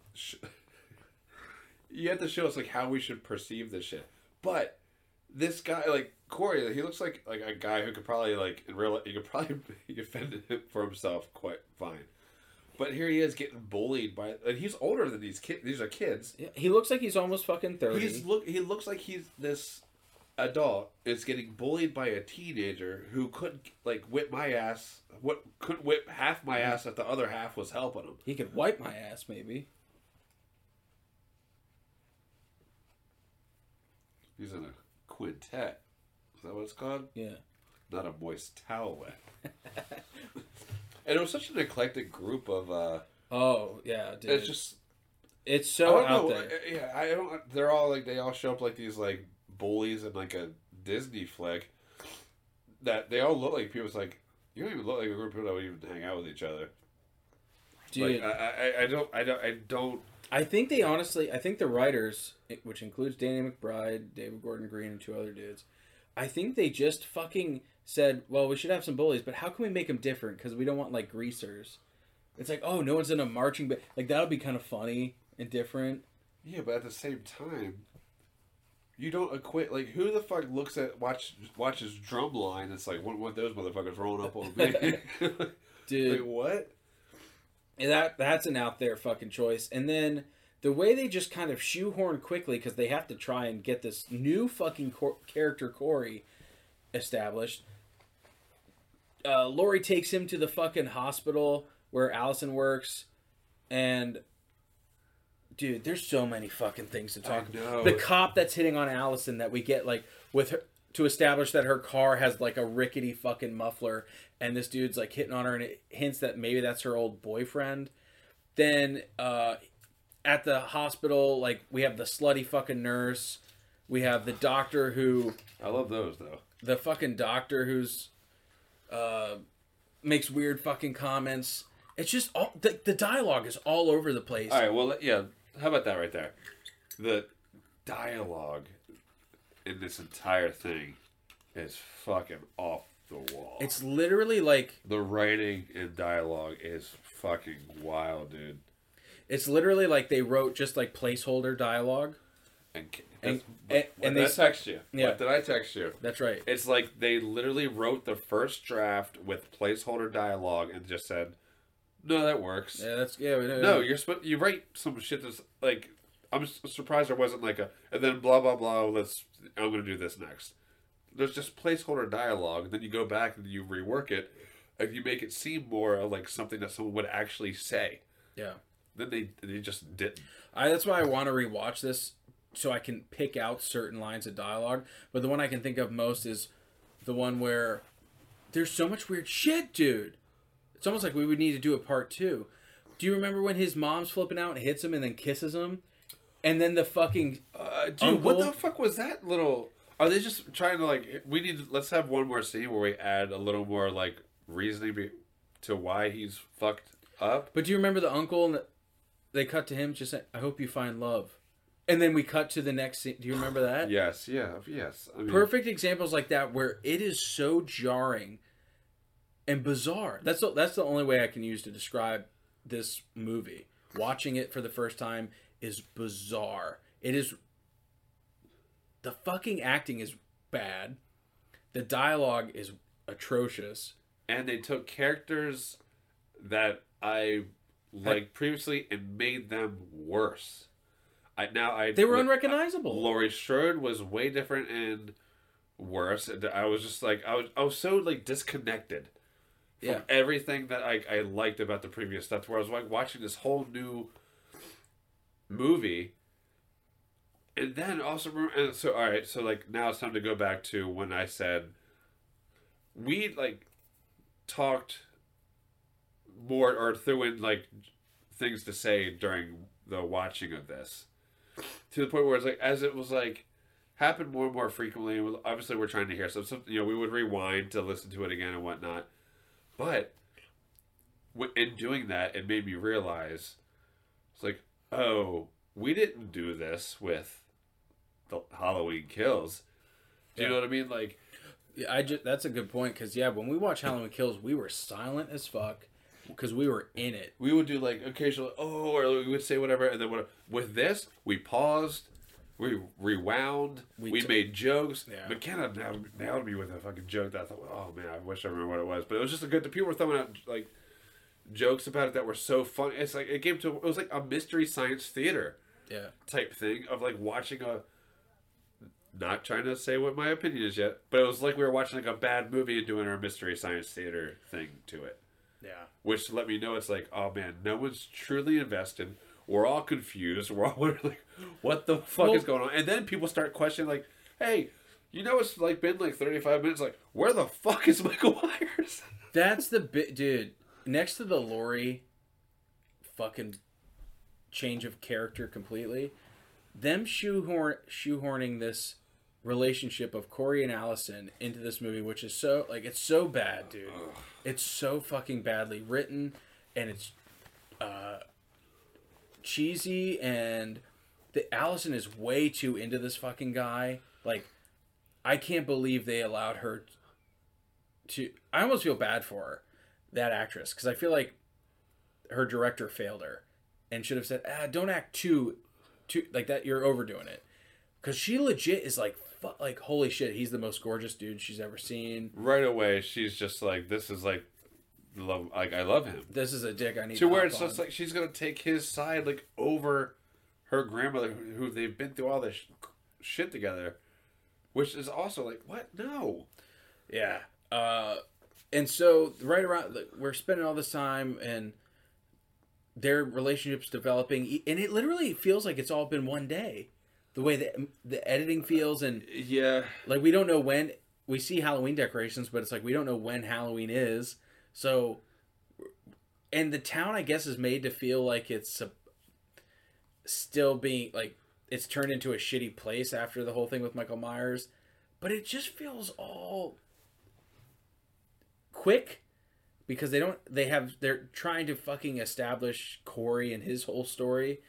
You have to show us like how we should perceive this shit. But this guy, like Corey, he looks like a guy who could probably like in real life, he could probably defend it for himself quite fine. But here he is getting bullied by, and he's older than these kids. These are kids. He looks like he's almost fucking 30. He looks like he's this adult is getting bullied by a teenager who couldn't like whip my ass. What could whip half my ass if the other half was helping him? He could wipe my ass maybe. He's in a quintet. Is that what it's called? Yeah. Not a moist towel wet. And it was such an eclectic group of... oh, yeah, dude. It's just... It's so out there. Yeah, I don't... They're all like... They all show up like these like bullies in like a Disney flick. That they all look like people. It's like... You don't even look like a group of people that would even hang out with each other. Dude. Like, I don't... I think they honestly, I think the writers, which includes Danny McBride, David Gordon Green, and two other dudes, I think they just fucking said, well, we should have some bullies, but how can we make them different? Because we don't want, like, greasers. It's like, oh, no one's in a marching band. Like, that would be kind of funny and different. Yeah, but at the same time, you don't acquit. Like, who the fuck looks at, watches Drumline? It's like, what those motherfuckers rolling up on me? Dude. Like, what? And that's an out there fucking choice. And then the way they just kind of shoehorn quickly because they have to try and get this new fucking character Corey established. Laurie takes him to the fucking hospital where Allison works, and dude, there's so many fucking things to talk about. The cop that's hitting on Allison that we get like with her to establish that her car has like a rickety fucking muffler. And this dude's like hitting on her, and it hints that maybe that's her old boyfriend. Then at the hospital, like we have the slutty fucking nurse, we have the doctor who I love those though. The fucking doctor who's makes weird fucking comments. It's just all the dialogue is all over the place. All right, well, yeah, how about that right there? The dialogue in this entire thing is fucking awful. The wall. It's literally like the writing and dialogue is fucking wild, dude. It's literally like they wrote just like placeholder dialogue, and they text you. Yeah, what did I text you? That's right. It's like they literally wrote the first draft with placeholder dialogue and just said, "No, that works." Yeah, that's yeah. No, you write some shit that's like I'm surprised there wasn't like a and then blah blah blah. I'm gonna do this next. There's just placeholder dialogue, and then you go back and you rework it, and you make it seem more like something that someone would actually say. Yeah. Then they just didn't. That's why I want to rewatch this, so I can pick out certain lines of dialogue. But the one I can think of most is the one where there's so much weird shit, dude. It's almost like we would need to do a part two. Do you remember when his mom's flipping out and hits him and then kisses him? And then the fucking... dude, what the fuck was that little... Are they just trying to like? Let's have one more scene where we add a little more like reasoning to why he's fucked up. But do you remember the uncle? And they cut to him just saying, "I hope you find love," and then we cut to the next scene. Do you remember that? Yes, yeah, yes. I mean, perfect examples like that where it is so jarring and bizarre. That's the only way I can use to describe this movie. Watching it for the first time is bizarre. It is. The fucking acting is bad. The dialogue is atrocious. And they took characters that I liked previously and made them worse. They were unrecognizable. Laurie Strode was way different and worse. And I was just like I was so like disconnected from everything that I liked about the previous stuff. Where I was like watching this whole new movie. And then also, so all right, so like now it's time to go back to when I said we like talked more or threw in like things to say during the watching of this, to the point where it's like, as it was like happened more and more frequently, and obviously we're trying to hear some, you know, we would rewind to listen to it again and whatnot, but in doing that, it made me realize it's like, oh, we didn't do this with the Halloween Kills. Do you know what I mean? Like, yeah, that's a good point, because when we watch Halloween Kills, we were silent as fuck because we were in it. We would do like occasionally, oh, or we would say whatever, and then whatever. With this, we paused. We rewound. We made jokes. Yeah. McKenna nailed me with a fucking joke that I thought, oh man, I wish I remember what it was. But it was just a good... The people were throwing out like jokes about it that were so fun. It's like it was like a mystery science theater type thing of like watching a... Not trying to say what my opinion is yet, but it was like we were watching like a bad movie and doing our mystery science theater thing to it. Yeah. Which let me know it's like, oh man, no one's truly invested. We're all confused. We're all wondering, like, what the fuck is going on? And then people start questioning, like, hey, you know, it's like been like 35 minutes. Like, where the fuck is Michael Myers? That's the bit, dude. Next to the Laurie fucking change of character completely, them shoehorning this relationship of Corey and Allison into this movie, which is so, like, it's so bad, dude. It's so fucking badly written, and it's, cheesy, and the Allison is way too into this fucking guy. Like, I can't believe they allowed her to... I almost feel bad for her, that actress, because I feel like her director failed her and should have said, don't act too like that, you're overdoing it, because she legit is like, like, holy shit, he's the most gorgeous dude she's ever seen. Right away she's just like, this is like... I love him. This is a dick I need to where it's just like she's gonna take his side, like, over her grandmother, who they've been through all this shit together, which is also like, what? No. Yeah. And so right around, like, we're spending all this time and their relationship's developing, and it literally feels like it's all been one day. The way that the editing feels, and like, we don't know when we see Halloween decorations, but it's like we don't know when Halloween is. So, and the town, I guess, is made to feel like it's still being, like, it's turned into a shitty place after the whole thing with Michael Myers. But it just feels all quick, because they're trying to fucking establish Corey and his whole story,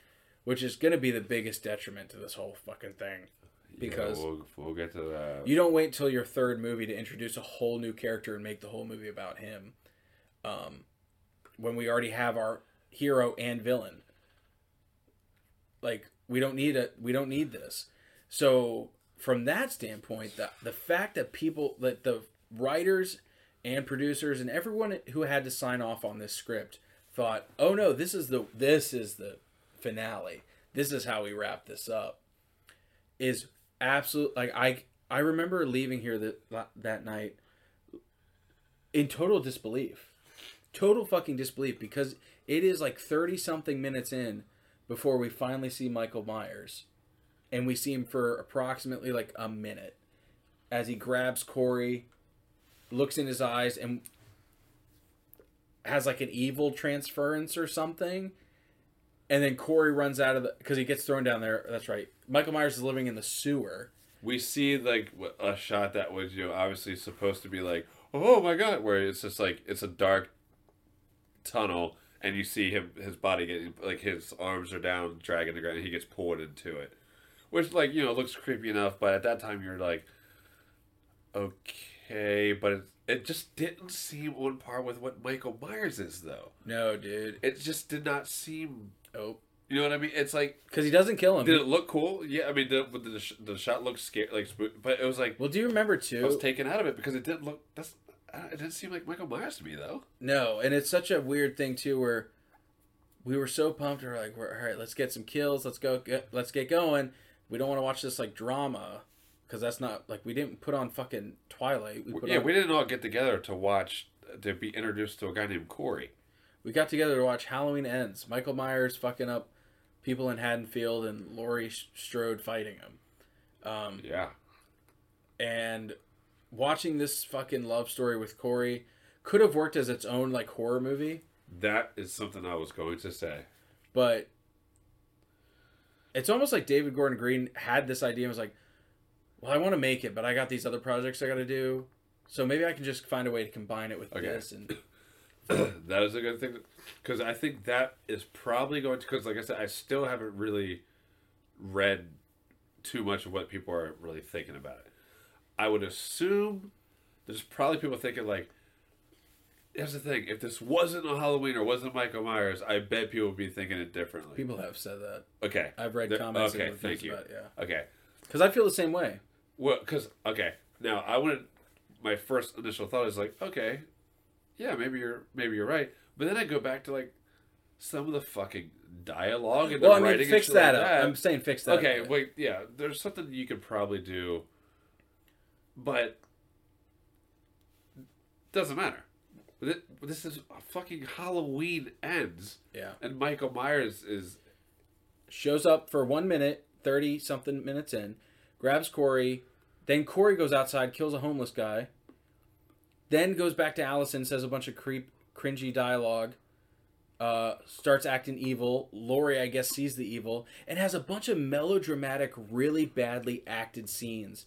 which is going to be the biggest detriment to this whole fucking thing. Because we'll get to that. You don't wait till your third movie to introduce a whole new character and make the whole movie about him. When we already have our hero and villain, like, we don't need this. So from that standpoint, the fact that the writers and producers and everyone who had to sign off on this script thought, oh no, this is the finale. This is how we wrap this up. Is absolute. Like, I remember leaving here that night in total disbelief. Total fucking disbelief, because it is like 30-something minutes in before we finally see Michael Myers. And we see him for approximately like a minute as he grabs Corey, looks in his eyes, and has like an evil transference or something. And then Corey runs out of because he gets thrown down there. That's right. Michael Myers is living in the sewer. We see like a shot that was, you know, obviously supposed to be like, oh my God, where it's just like, it's a dark tunnel, and you see him, his body getting, like, his arms are down, dragging the ground, and he gets pulled into it, which, like, you know, looks creepy enough, but at that time you're like, okay, but it just didn't seem on par with what Michael Myers is, though. No, dude, it just did not seem. Oh, you know what I mean? It's like, because he doesn't kill him. Did it look cool? Yeah, I mean, the shot looked scary, like, but it was like, well, do you remember too? I was taken out of it because it didn't look. It didn't seem like Michael Myers to me, though. No, and it's such a weird thing too, where we were so pumped. We're like, all right, let's get some kills. Let's go. Let's get going. We don't want to watch this like drama, because that's not, like, we didn't put on fucking Twilight. We didn't all get together to be introduced to a guy named Corey. We got together to watch Halloween Ends. Michael Myers fucking up people in Haddonfield and Laurie Strode fighting him. And watching this fucking love story with Corey could have worked as its own like horror movie. That is something I was going to say. But it's almost like David Gordon Green had this idea and was like, well, I want to make it, but I got these other projects I got to do. So maybe I can just find a way to combine it with this. And that is a good thing. Because I think that is probably going to... Because like I said, I still haven't really read too much of what people are really thinking about it. I would assume there's probably people thinking like, here's the thing, if this wasn't a Halloween or wasn't Michael Myers, I bet people would be thinking it differently. People have said that. Okay. I've read comments and things about it, yeah. Okay. Because I feel the same way. Well, because, okay, now I wanted... My first initial thought is like, okay, yeah, maybe you're right. But then I go back to like some of the fucking dialogue and the writing. Fix that up. I'm saying fix that up. Okay, wait, yeah, there's something you could probably do, but doesn't matter. This is fucking Halloween Ends. Yeah. And Michael Myers shows up for 1 minute, 30 something minutes in, grabs Corey. Then Corey goes outside, kills a homeless guy. Then goes back to Allison, says a bunch of cringy dialogue. Starts acting evil. Laurie, I guess, sees the evil. And has a bunch of melodramatic, really badly acted scenes.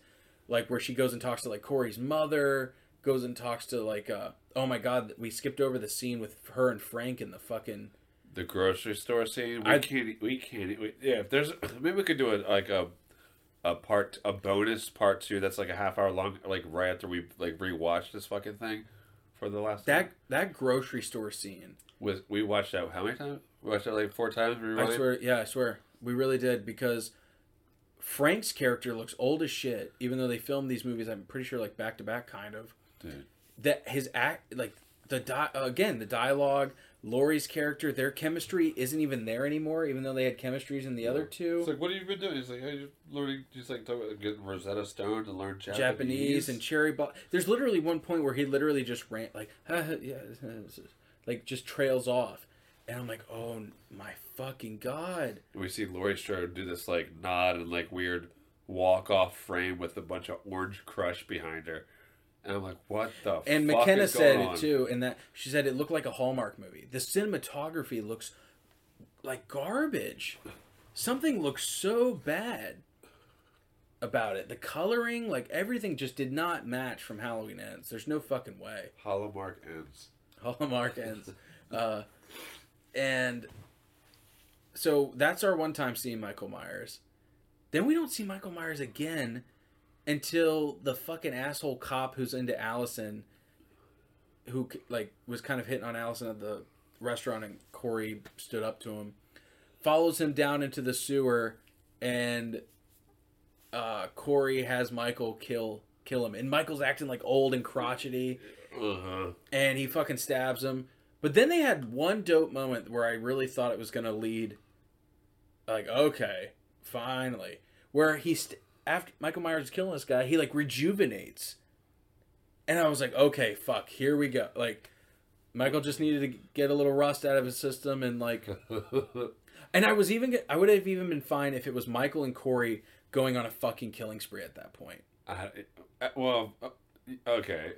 Like where she goes and talks to like Corey's mother. Goes and talks to like, oh my god, we skipped over the scene with her and Frank in the fucking... The grocery store scene? We can't yeah, if there's... Maybe we could do a bonus part two that's like a half hour long, like right after we like rewatched this fucking thing for the last time. That grocery store scene with we watched that how many times? We watched that like 4 times. I swear we really did, because Frank's character looks old as shit, even though they filmed these movies, I'm pretty sure, like back to back, kind of. Dude, that his act, like the dialogue. Laurie's character, their chemistry isn't even there anymore, even though they had chemistries in the other two. It's like, what have you been doing? He's like, hey, you're learning, just like talking about getting Rosetta Stone to learn Japanese and cherry bomb. There's literally one point where he literally just ran, like, yeah, like just trails off, and I'm like, oh my fucking god. And we see Laurie Strode do this like nod and like weird walk off frame with a bunch of Orange Crush behind her. And I'm like, what the fuck is going on? And McKenna said it too, and that she said it looked like a Hallmark movie. The cinematography looks like garbage. Something looks so bad about it. The coloring, like everything just did not match from Halloween Ends. There's no fucking way. Hallmark Ends. And so that's our one time seeing Michael Myers. Then we don't see Michael Myers again until the fucking asshole cop who's into Allison, who like was kind of hitting on Allison at the restaurant, and Corey stood up to him, follows him down into the sewer, and Corey has Michael kill him. And Michael's acting like old and crotchety, and he fucking stabs him. But then they had one dope moment where I really thought it was going to lead, like, okay, finally, where he... After Michael Myers is killing this guy, he like rejuvenates, and I was like, "Okay, fuck, here we go." Like, Michael just needed to get a little rust out of his system, and like, and I would have even been fine if it was Michael and Corey going on a fucking killing spree at that point. Okay,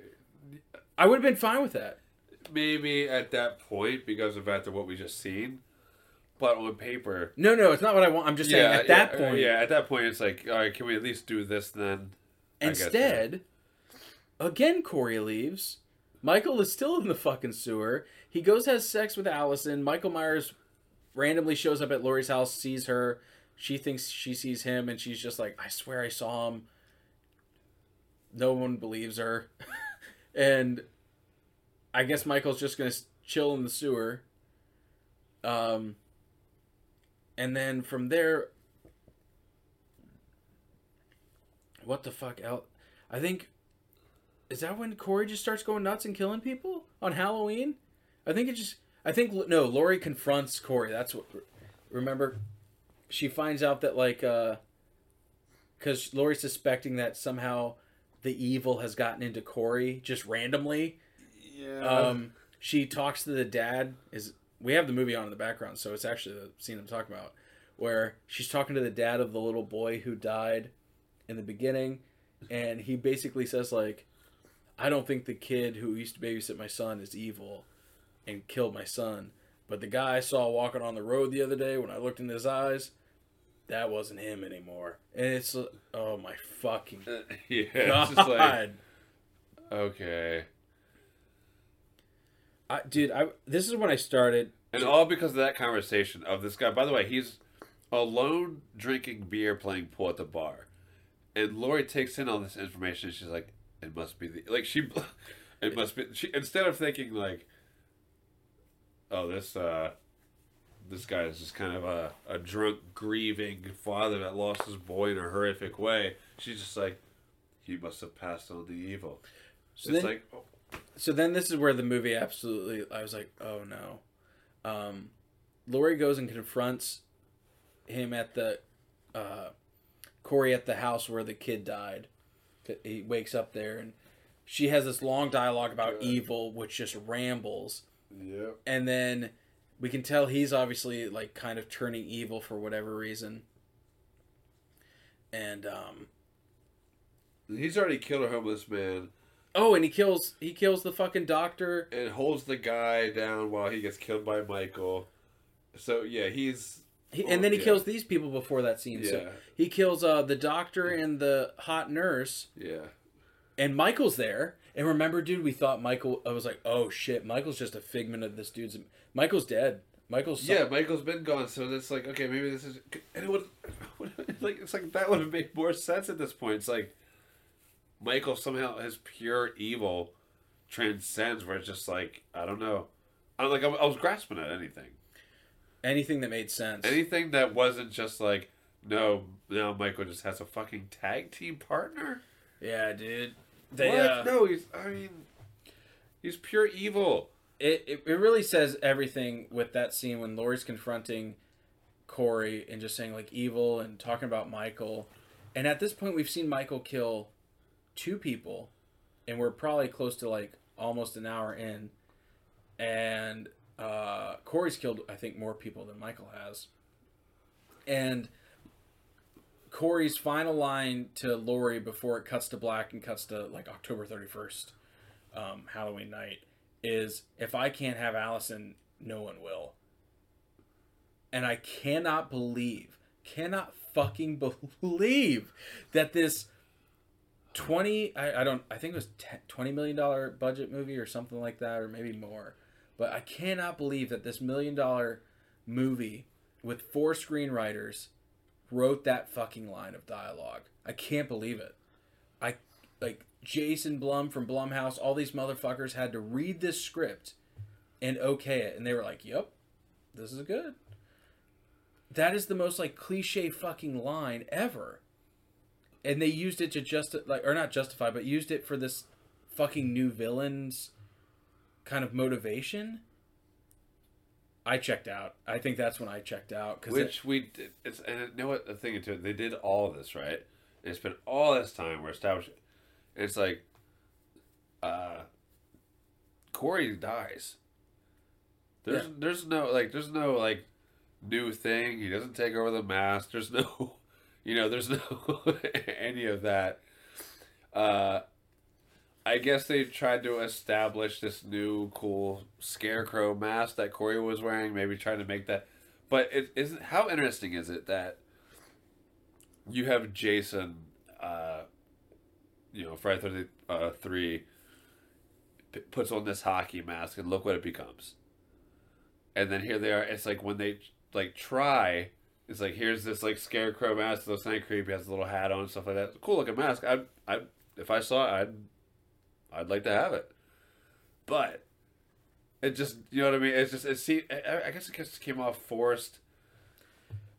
I would have been fine with that. Maybe at that point, because of after what we just seen. But on paper... No, it's not what I want. I'm just saying at that point... Yeah, at that point, it's like, all right, can we at least do this then? Instead, again, Corey leaves. Michael is still in the fucking sewer. He goes, has sex with Allison. Michael Myers randomly shows up at Laurie's house, sees her. She thinks she sees him, and she's just like, I swear I saw him. No one believes her. And I guess Michael's just going to chill in the sewer. And then from there, what the fuck else? I think, is that when Corey just starts going nuts and killing people on Halloween? I think Laurie confronts Corey. That's what, remember? She finds out that like, cause Laurie's suspecting that somehow the evil has gotten into Corey just randomly. Yeah. She talks to the dad, we have the movie on in the background, so it's actually the scene I'm talking about, where she's talking to the dad of the little boy who died in the beginning, and he basically says, like, I don't think the kid who used to babysit my son is evil and killed my son. But the guy I saw walking on the road the other day, when I looked in his eyes, that wasn't him anymore. And it's, oh my fucking God. It's just like, okay. This is when I started. And all because of that conversation of this guy. By the way, he's alone drinking beer, playing pool at the bar. And Laurie takes in all this information, and she's like, it must be the... Like, she... It must be... She, instead of thinking, like, oh, this guy is just kind of a drunk, grieving father that lost his boy in a horrific way. She's just like, he must have passed on the evil. So it's then, like... Oh. So then this is where the movie absolutely... I was like, oh, no. Laurie goes and confronts him at the... Corey at the house where the kid died. He wakes up there, and she has this long dialogue about evil, which just rambles. Yeah. And then we can tell he's obviously like kind of turning evil for whatever reason. And he's already killed a homeless man. Oh, and he kills the fucking doctor and holds the guy down while he gets killed by Michael. So yeah, he kills these people before that scene. Yeah. So he kills the doctor and the hot nurse. Yeah. And Michael's there. And remember, dude, we thought Michael... I was like, oh, shit. Michael's just a figment of this dude's... Michael's dead. Michael's been gone. So it's like, okay, maybe this is... And it's like that would have made more sense at this point. It's like Michael somehow, his pure evil transcends where it's just like, I don't know. I was grasping at anything. Anything that made sense. Anything that wasn't just like, no, now Michael just has a fucking tag team partner? Yeah, dude. No, he's pure evil. It really says everything with that scene when Laurie's confronting Corey and just saying like evil and talking about Michael. And at this point, we've seen Michael kill two people and we're probably close to like almost an hour in. And... Corey's killed, I think, more people than Michael has. And Corey's final line to Laurie before it cuts to black and cuts to, like, October 31st, Halloween night, is, if I can't have Allison, no one will. And I cannot fucking believe that this $20 million budget movie or something like that, or maybe more. But I cannot believe that this $1 million movie with 4 screenwriters wrote that fucking line of dialogue. I can't believe it. Jason Blum from Blumhouse, all these motherfuckers had to read this script and okay it. And they were like, yep, this is good. That is the most like cliche fucking line ever. And they used it to used it for this fucking new villains kind of motivation. I checked out. I think that's when I checked out. They did all this, right? They spent all this time we're establishing. It's like, Corey dies. There's no new thing. He doesn't take over the mask. There's no, there's no any of that. I guess they tried to establish this new cool scarecrow mask that Corey was wearing, maybe trying to make that. But it isn't. How interesting is it that you have Jason, Friday 3 puts on this hockey mask and look what it becomes. And then here they are. It's like when they like try. It's like here's this like scarecrow mask. It looks kind of creepy. Has a little hat on and stuff like that. Cool looking mask. I if I saw it, I'd like to have it, but it just, you know what I mean? It's just, I guess it just came off forced.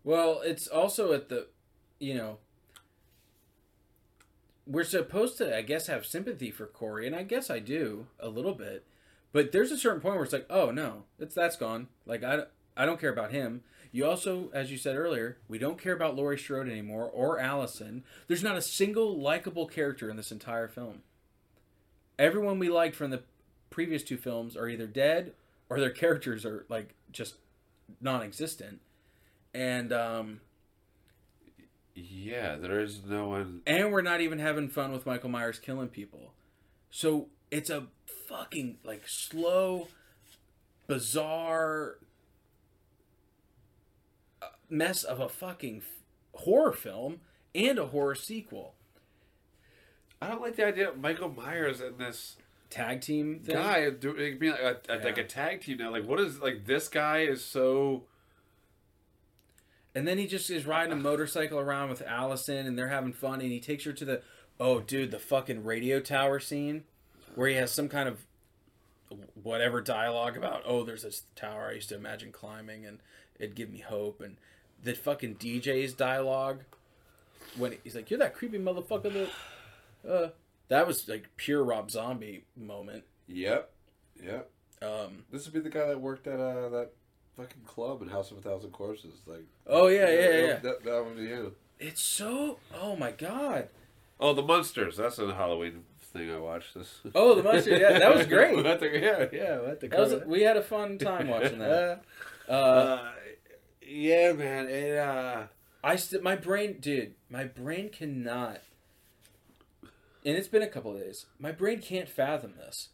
Well, it's also at the, we're supposed to, I guess, have sympathy for Corey. And I guess I do a little bit, but there's a certain point where it's like, oh no, that's gone. Like, I don't care about him. You also, as you said earlier, we don't care about Laurie Strode anymore or Allison. There's not a single likable character in this entire film. Everyone we liked from the previous 2 films are either dead or their characters are like just non-existent. And yeah, there is no one. And we're not even having fun with Michael Myers killing people. So it's a fucking, like, slow, bizarre mess of a fucking horror film and a horror sequel. I don't like the idea of Michael Myers in this tag team thing. Guy being like a tag team now. Like, what is, like, this guy is so... And then he just is riding a motorcycle around with Allison, and they're having fun, and he takes her to the... Oh, dude, the fucking radio tower scene where he has some kind of whatever dialogue about, oh, there's this tower I used to imagine climbing, and it'd give me hope. And the fucking DJ's dialogue when he's like, you're that creepy motherfucker that... that was like pure Rob Zombie moment. Yep. This would be the guy that worked at that fucking club in House of a Thousand Corpses. Like, oh yeah. That would be you. It's so... Oh my god. Oh, the Munsters. That's a Halloween thing I watched. This. Oh, the Munsters. Yeah, that was great. We had a fun time watching that. Yeah, man. It. My brain, dude. My brain cannot. And it's been a couple of days. My brain can't fathom this.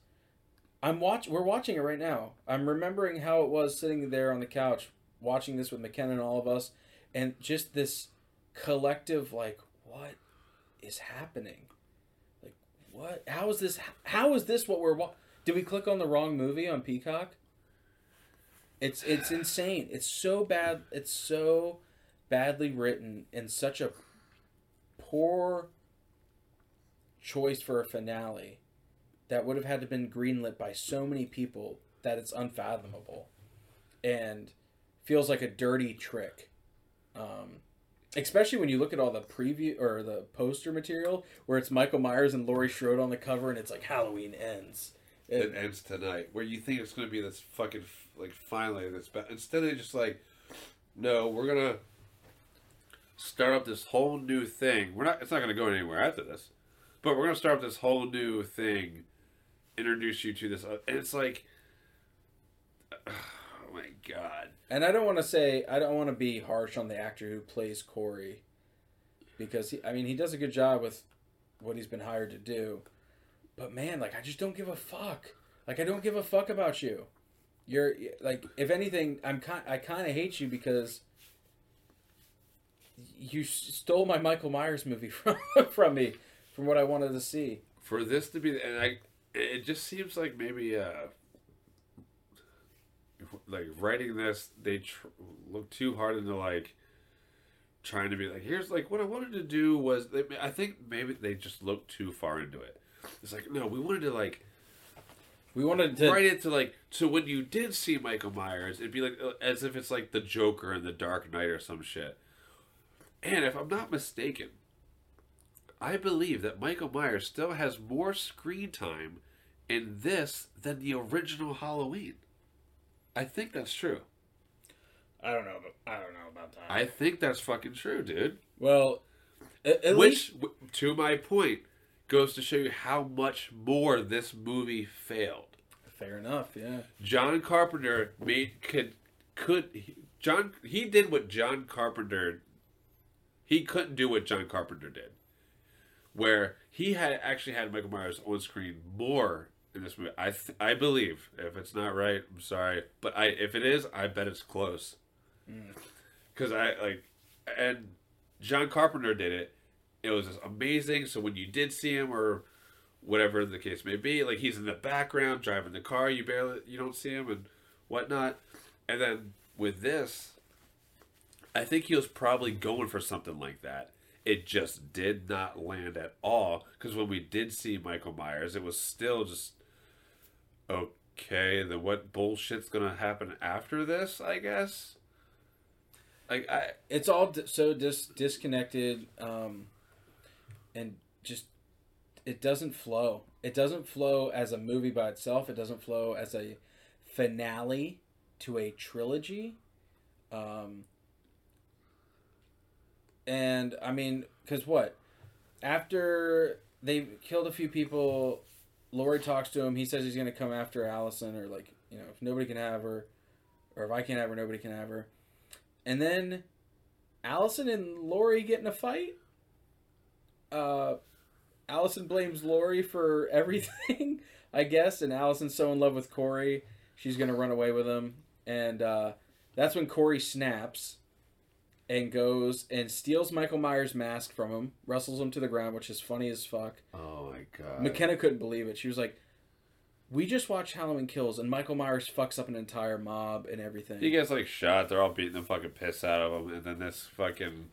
We're watching it right now. I'm remembering how it was sitting there on the couch watching this with McKenna and all of us, and just this collective, like, what is happening? Like, what? How is this what we're watching? Did we click on the wrong movie on Peacock? It's insane. It's so bad. It's so badly written and such a poor choice for a finale that would have had to been greenlit by so many people that it's unfathomable and feels like a dirty trick. Especially when you look at all the preview or the poster material where it's Michael Myers and Laurie Strode on the cover and it's like Halloween Ends. It ends tonight, where you think it's going to be this fucking, like, finally this bad. Instead of just like, no, we're going to start up this whole new thing. It's not going to go anywhere after this. But we're going to start this whole new thing, introduce you to this. And it's like, oh my God. And I don't want to be harsh on the actor who plays Corey. Because, he does a good job with what he's been hired to do. But man, like, I just don't give a fuck. Like, I don't give a fuck about you. You're, like, if anything, I kind of hate you because you stole my Michael Myers movie from me. From what I wanted to see. For this to be... It just seems like maybe... like, writing this, they look too hard into, like... Trying to be like, here's, like... What I wanted to do was... I think maybe they just looked too far into it. It's like, no, we wanted to, like... We wanted to... Write it to, like... So when you did see Michael Myers, it'd be, like... As if it's, like, the Joker in The Dark Knight or some shit. And if I'm not mistaken... I believe that Michael Myers still has more screen time in this than the original Halloween. I think that's true. I don't know about that. I think that's fucking true, dude. Well, which, to my point, goes to show you how much more this movie failed. Fair enough, yeah. John Carpenter he couldn't do what John Carpenter did. Where he had Michael Myers on screen more in this movie. I believe. If it's not right, I'm sorry. But if it is, I bet it's close. Because and John Carpenter did it. It was just amazing. So when you did see him or whatever the case may be, like he's in the background driving the car. You don't see him and whatnot. And then with this, I think he was probably going for something like that. It just did not land at all. Because when we did see Michael Myers, it was still just, okay, then what bullshit's going to happen after this, I guess? Like, it's all disconnected, and just, it doesn't flow. It doesn't flow as a movie by itself. It doesn't flow as a finale to a trilogy. And, I mean, because what? After they killed a few people, Laurie talks to him. He says he's going to come after Allison, or, like, you know, if nobody can have her, or if I can't have her, nobody can have her. And then Allison and Laurie get in a fight. Allison blames Laurie for everything, I guess, and Allison's so in love with Corey, she's going to run away with him. And that's when Corey snaps and goes and steals Michael Myers' mask from him, wrestles him to the ground, which is funny as fuck. Oh, my God. McKenna couldn't believe it. She was like, we just watched Halloween Kills, and Michael Myers fucks up an entire mob and everything. He gets, like, shot. They're all beating the fucking piss out of him, and then this fucking...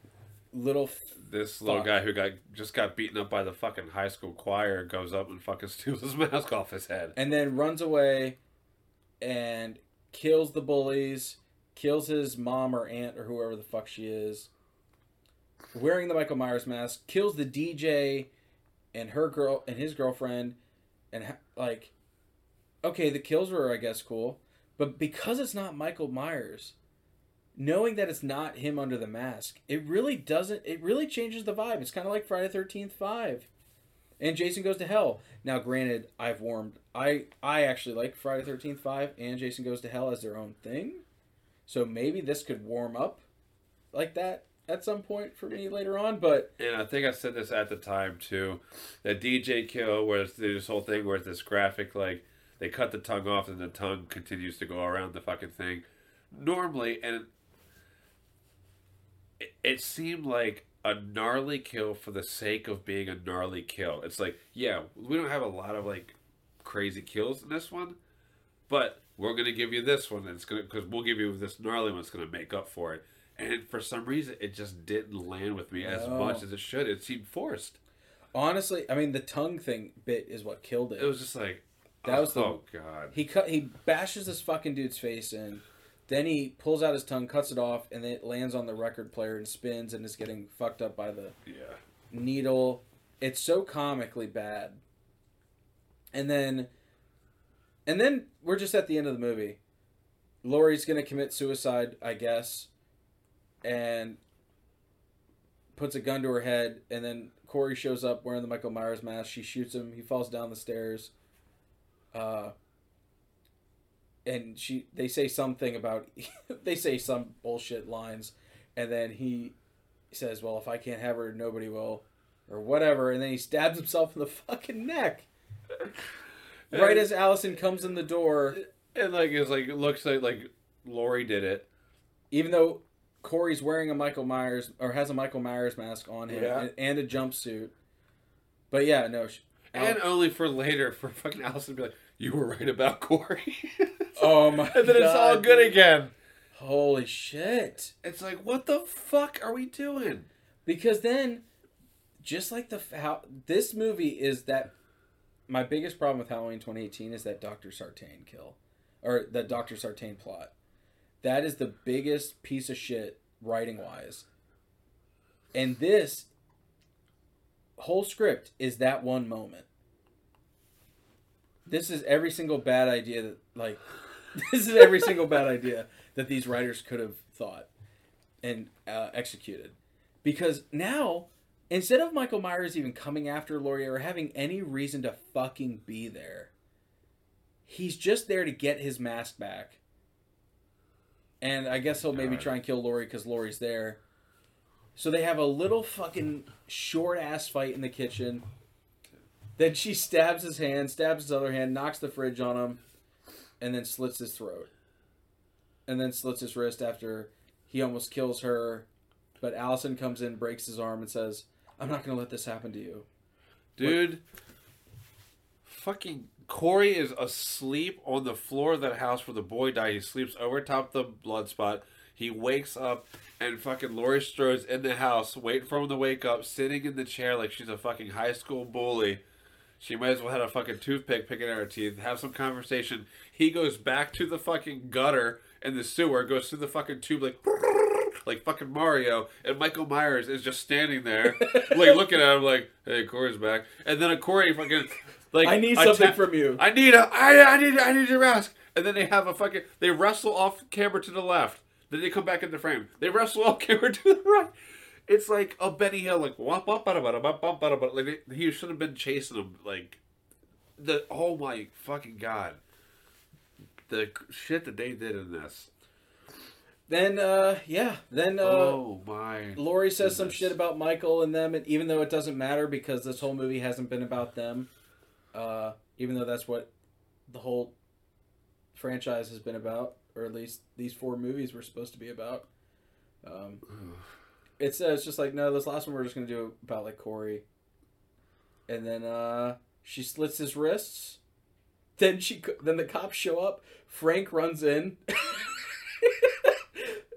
This little guy who just got beaten up by the fucking high school choir goes up and fucking steals his mask off his head. And then runs away and kills the bullies, kills his mom or aunt or whoever the fuck she is, wearing the Michael Myers mask, kills the DJ and her girl and his girlfriend, and like, okay, the kills were, I guess, cool, but because it's not Michael Myers... Knowing that it's not him under the mask, it really changes the vibe. It's kind of like Friday the 13th vibe. And Jason Goes to Hell. Now, granted, I actually like Friday the 13th vibe and Jason Goes to Hell as their own thing. So maybe this could warm up like that at some point for me later on. And I think I said this at the time, too. That DJ kill, where there's this whole thing where it's this graphic, like, they cut the tongue off and the tongue continues to go around the fucking thing. Normally, and... It seemed like a gnarly kill for the sake of being a gnarly kill. It's like, yeah, we don't have a lot of, like, crazy kills in this one, but we're going to give you this one, and it's gonna, because we'll give you this gnarly one, it's going to make up for it. And for some reason, it just didn't land with me as much as it should. It seemed forced. Honestly, I mean, the tongue thing bit is what killed it. It was just like, God. He bashes this fucking dude's face in. Then he pulls out his tongue, cuts it off, and then it lands on the record player and spins and is getting fucked up by the needle. It's so comically bad. And then we're just at the end of the movie. Laurie's going to commit suicide, I guess, and puts a gun to her head, and then Corey shows up wearing the Michael Myers mask. She shoots him. He falls down the stairs. And they say something about, they say some bullshit lines, and then he says, well, if I can't have her, nobody will, or whatever, and then he stabs himself in the fucking neck. Right as Allison comes in the door. And, like, it's like, it looks like Laurie did it. Even though Corey's wearing a Michael Myers, or has a Michael Myers mask on him, and a jumpsuit. But yeah, no. And only for later, for fucking Allison to be like, you were right about Corey. Oh my God. And then it's all good again. Holy shit. It's like, what the fuck are we doing? Because then, just like this movie is that, my biggest problem with Halloween 2018 is that Doctor Sartain kill. Or the Doctor Sartain plot. That is the biggest piece of shit, writing-wise. And this whole script is that one moment. This is every single bad idea that, like, this is every single bad idea that these writers could have thought and executed. Because now, instead of Michael Myers even coming after Laurie or having any reason to fucking be there, he's just there to get his mask back. And I guess he'll maybe try and kill Laurie because Laurie's there. So they have a little fucking short-ass fight in the kitchen. Then she stabs his hand, stabs his other hand, knocks the fridge on him, and then slits his throat. And then slits his wrist after he almost kills her. But Allison comes in, breaks his arm, and says, I'm not going to let this happen to you. Dude, fucking Corey is asleep on the floor of that house where the boy died. He sleeps over top the blood spot. He wakes up, and fucking Laurie Strode's in the house, waiting for him to wake up, sitting in the chair like she's a fucking high school bully. She might as well have a fucking toothpick picking at her teeth, have some conversation. He goes back to the fucking gutter in the sewer, goes through the fucking tube like fucking Mario, and Michael Myers is just standing there, like looking at him like, hey, Corey's back. And then Corey fucking, like, I need something from you. I need your mask. And then they have a fucking, they wrestle off camera to the left. Then they come back into frame. They wrestle off camera to the right. It's like a Benny Hill, like, wop, wop, bada, bada, wop, wop, bada, bada. Like, he should have been chasing him, like, oh my fucking God. The shit that they did in this. Then oh my! Laurie says some shit about Michael and them, and even though it doesn't matter because this whole movie hasn't been about them, even though that's what the whole franchise has been about, or at least these four movies were supposed to be about. It's just like, no, this last one we're just gonna do about like Corey, and then she slits his wrists. Then the cops show up. Frank runs in.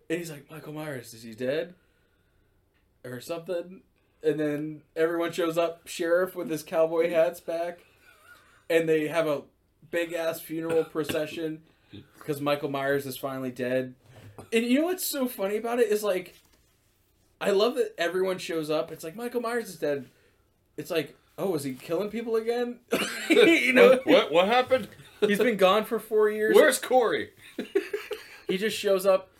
And he's like, Michael Myers, is he dead? Or something. And then everyone shows up, sheriff with his cowboy hats back. And they have a big-ass funeral procession because Michael Myers is finally dead. And you know what's so funny about it is, like, I love that everyone shows up. It's like, Michael Myers is dead. It's like, oh, is he killing people again? You know? What happened? He's been gone for 4 years. Where's Corey? He just shows up.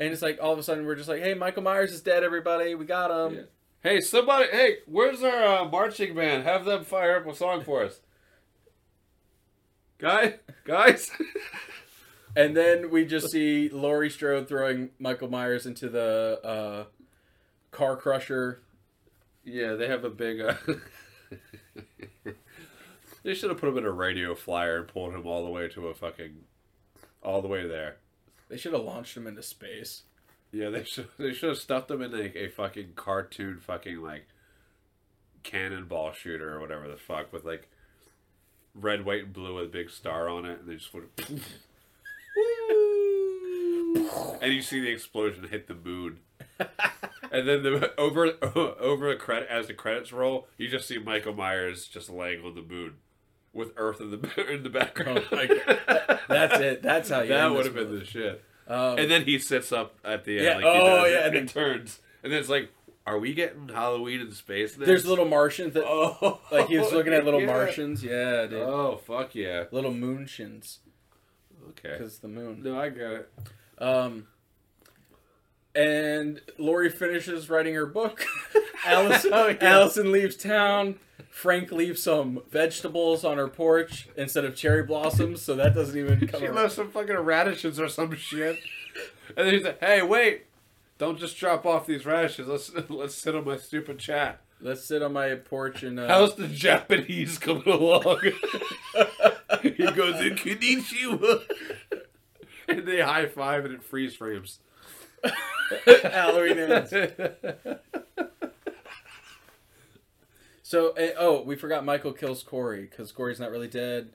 And it's like, all of a sudden, we're just like, hey, Michael Myers is dead, everybody. We got him. Yeah. Hey, somebody, where's our marching band? Have them fire up a song for us. Guys? And then we just see Laurie Strode throwing Michael Myers into the car crusher. Yeah, they have a big... They should have put him in a radio flyer and pulled him all the way to a fucking... all the way there. They should have launched him into space. Yeah, they should have stuffed him in a fucking cartoon fucking, like, cannonball shooter or whatever the fuck with, like, red, white, and blue with a big star on it. And they just would have... And you see the explosion hit the moon. And then as the credits roll, you just see Michael Myers just laying on the moon. With Earth in the background. Oh my God. That's it. That's how you That would have been the shit. And then he sits up at the end. Yeah, like and then turns. And then it's like, are we getting Halloween in space now? There's little Martians. Like he was looking at little Martians. Yeah, dude. Oh, fuck yeah. Little Moonshins. Okay. Because the moon. No, I got it. And Laurie finishes writing her book. Allison leaves town. Frank leaves some vegetables on her porch instead of cherry blossoms, so that doesn't even come. She left some fucking radishes or some shit. And then he's like, hey, wait. Don't just drop off these radishes. Let's sit on my stupid chat. Let's sit on my porch and... How's the Japanese coming along? He goes, in konnichiwa. And they high-five and it freeze frames. Halloween Ends. So, we forgot Michael kills Corey, because Corey's not really dead.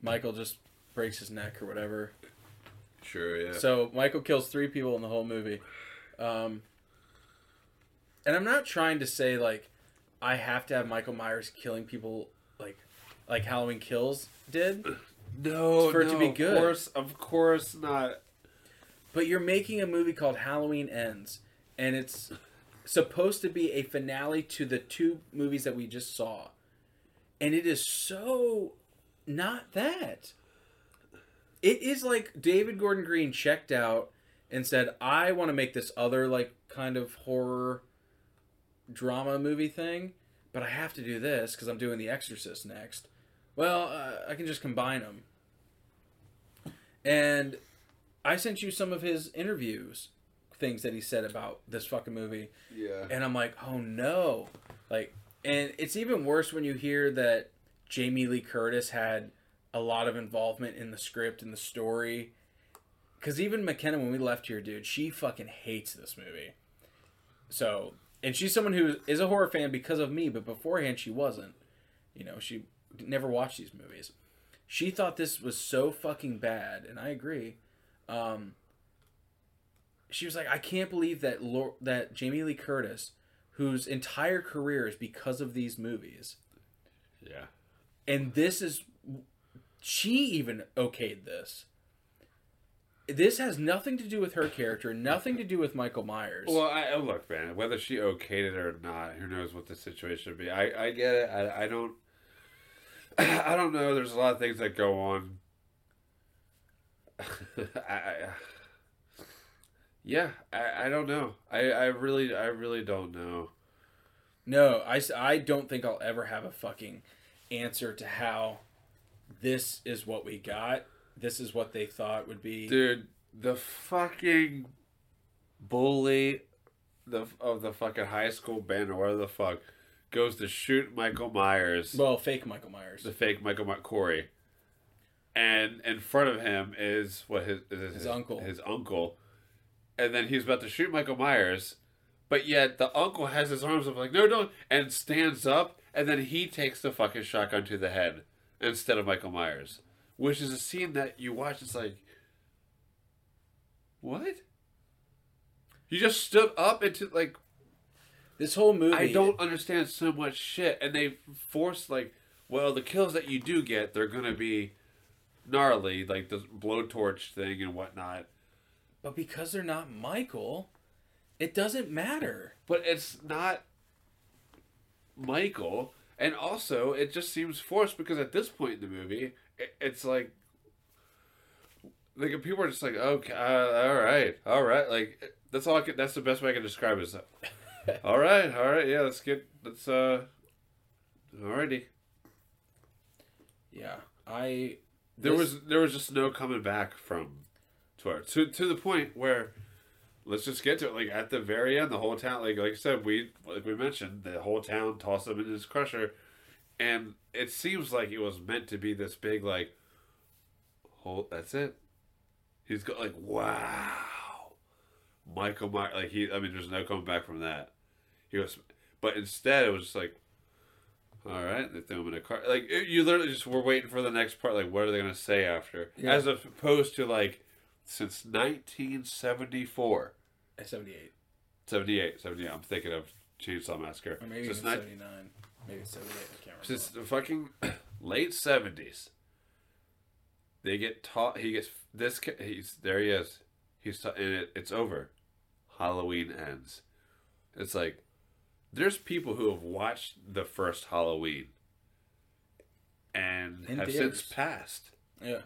Michael just breaks his neck or whatever. Sure, yeah. So, Michael kills three people in the whole movie. And I'm not trying to say, like, I have to have Michael Myers killing people like Halloween Kills did. No, for it to be good. Of course not. But you're making a movie called Halloween Ends, and it's... supposed to be a finale to the two movies that we just saw. And it is so not that. It is like David Gordon Green checked out and said, I want to make this other like kind of horror drama movie thing, but I have to do this because I'm doing The Exorcist next. Well, I can just combine them. And I sent you some of his interviews. Things that he said about this fucking movie. Yeah. And I'm like, oh no. Like, and it's even worse when you hear that Jamie Lee Curtis had a lot of involvement in the script and the story. Because even McKenna, when we left here, dude, she fucking hates this movie. So, and she's someone who is a horror fan because of me, but beforehand she wasn't. You know, she never watched these movies. She thought this was so fucking bad, and I agree. She was like, I can't believe that that Jamie Lee Curtis, whose entire career is because of these movies. Yeah. And this is... She even okayed this. This has nothing to do with her character, nothing to do with Michael Myers. Well, look, man, whether she okayed it or not, who knows what the situation would be. I get it. I don't know. There's a lot of things that go on. Yeah, I don't know. I really don't know. No, I don't think I'll ever have a fucking answer to how this is what we got. This is what they thought would be. Dude, the fucking bully of the fucking high school band or whatever the fuck goes to shoot Michael Myers. Well, fake Michael Myers. The fake Michael Myers, Corey. And in front of him is what his uncle. His uncle. And then he's about to shoot Michael Myers, but yet the uncle has his arms up like, no, don't, and stands up, and then he takes the fucking shotgun to the head instead of Michael Myers. Which is a scene that you watch, it's like, what? You just stood up into, like... This whole movie... I don't understand so much shit. And they force, like, well, the kills that you do get, they're going to be gnarly. Like, the blowtorch thing and whatnot. But because they're not Michael, it doesn't matter. But it's not Michael. And also, it just seems forced because at this point in the movie, it's like... Like, people are just like, okay, all right. Like... That's all. That's the best way I can describe it. So. all right. Yeah, let's get. Let's. Alrighty. Yeah, I. There was just no coming back from Twitter to the point where, let's just get to it. Like at the very end, the whole town. Like I said, we mentioned the whole town tossed him in his crusher, and it seems like it was meant to be this big like. Whole that's it. He's got like wow. Michael Myers, like he, I mean, there's no coming back from that. He was, but instead it was just like, all right, they threw him in a car. Like you literally just were waiting for the next part. Like, what are they gonna say after? Yeah. As opposed to like, since 1974, 78. I'm thinking of Chainsaw Massacre. Or maybe since 79. Maybe 78. I can't remember. Since the fucking late '70s, they get taught. He gets this. He's there. He is. It's over. Halloween ends. It's like, there's people who have watched the first Halloween and have since passed. Yeah.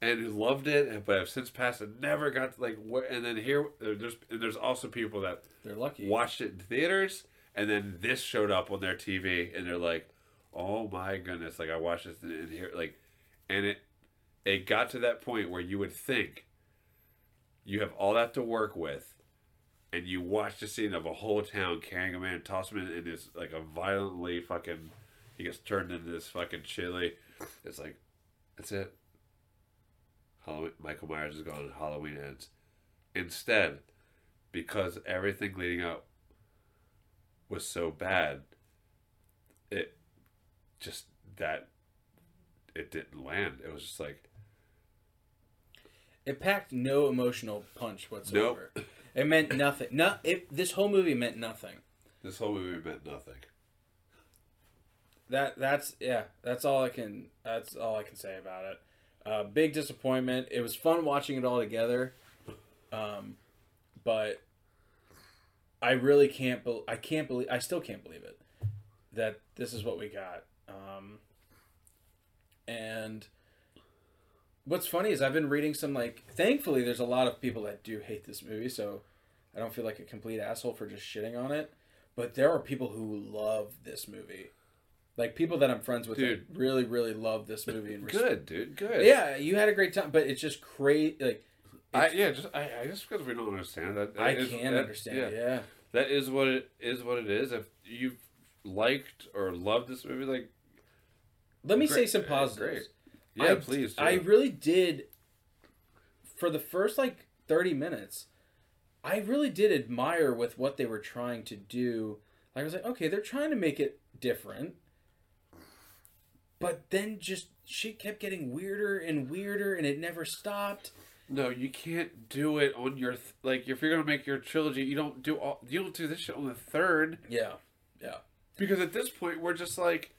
And who loved it, but have since passed and never got to, like, where, and then here, there's also people that they're lucky watched it in theaters, and then this showed up on their TV, and they're like, oh my goodness, like, I watched this and here, like, and it got to that point where you would think, you have all that to work with, and you watch the scene of a whole town carrying a man, toss him in, and it's like a violently fucking... He gets turned into this fucking chili. It's like, that's it. Halloween, Michael Myers is gone, Halloween ends. Instead, because everything leading up was so bad, it just... That... It didn't land. It was just like... It packed no emotional punch whatsoever. Nope. It meant nothing. This whole movie meant nothing. This whole movie meant nothing. That's all I can say about it. Big disappointment. It was fun watching it all together, but I really can't. I still can't believe it that this is what we got. And. What's funny is I've been reading some, like... Thankfully, there's a lot of people that do hate this movie, so I don't feel like a complete asshole for just shitting on it. But there are people who love this movie. Like, people that I'm friends with that really, really love this movie. And Good. Yeah, you had a great time, but it's just crazy, like... Just because we don't understand that. I can't understand it. That is what it is. If you've liked or loved this movie, like... Let me say some positives. Great. Yeah, please. I really did, for the first, 30 minutes, I really did admire with what they were trying to do. I was like, okay, they're trying to make it different. But then just, shit kept getting weirder and weirder, and it never stopped. No, you can't do it on your, if you're going to make your trilogy, you don't do this shit on the third. Yeah. Because at this point, we're just like...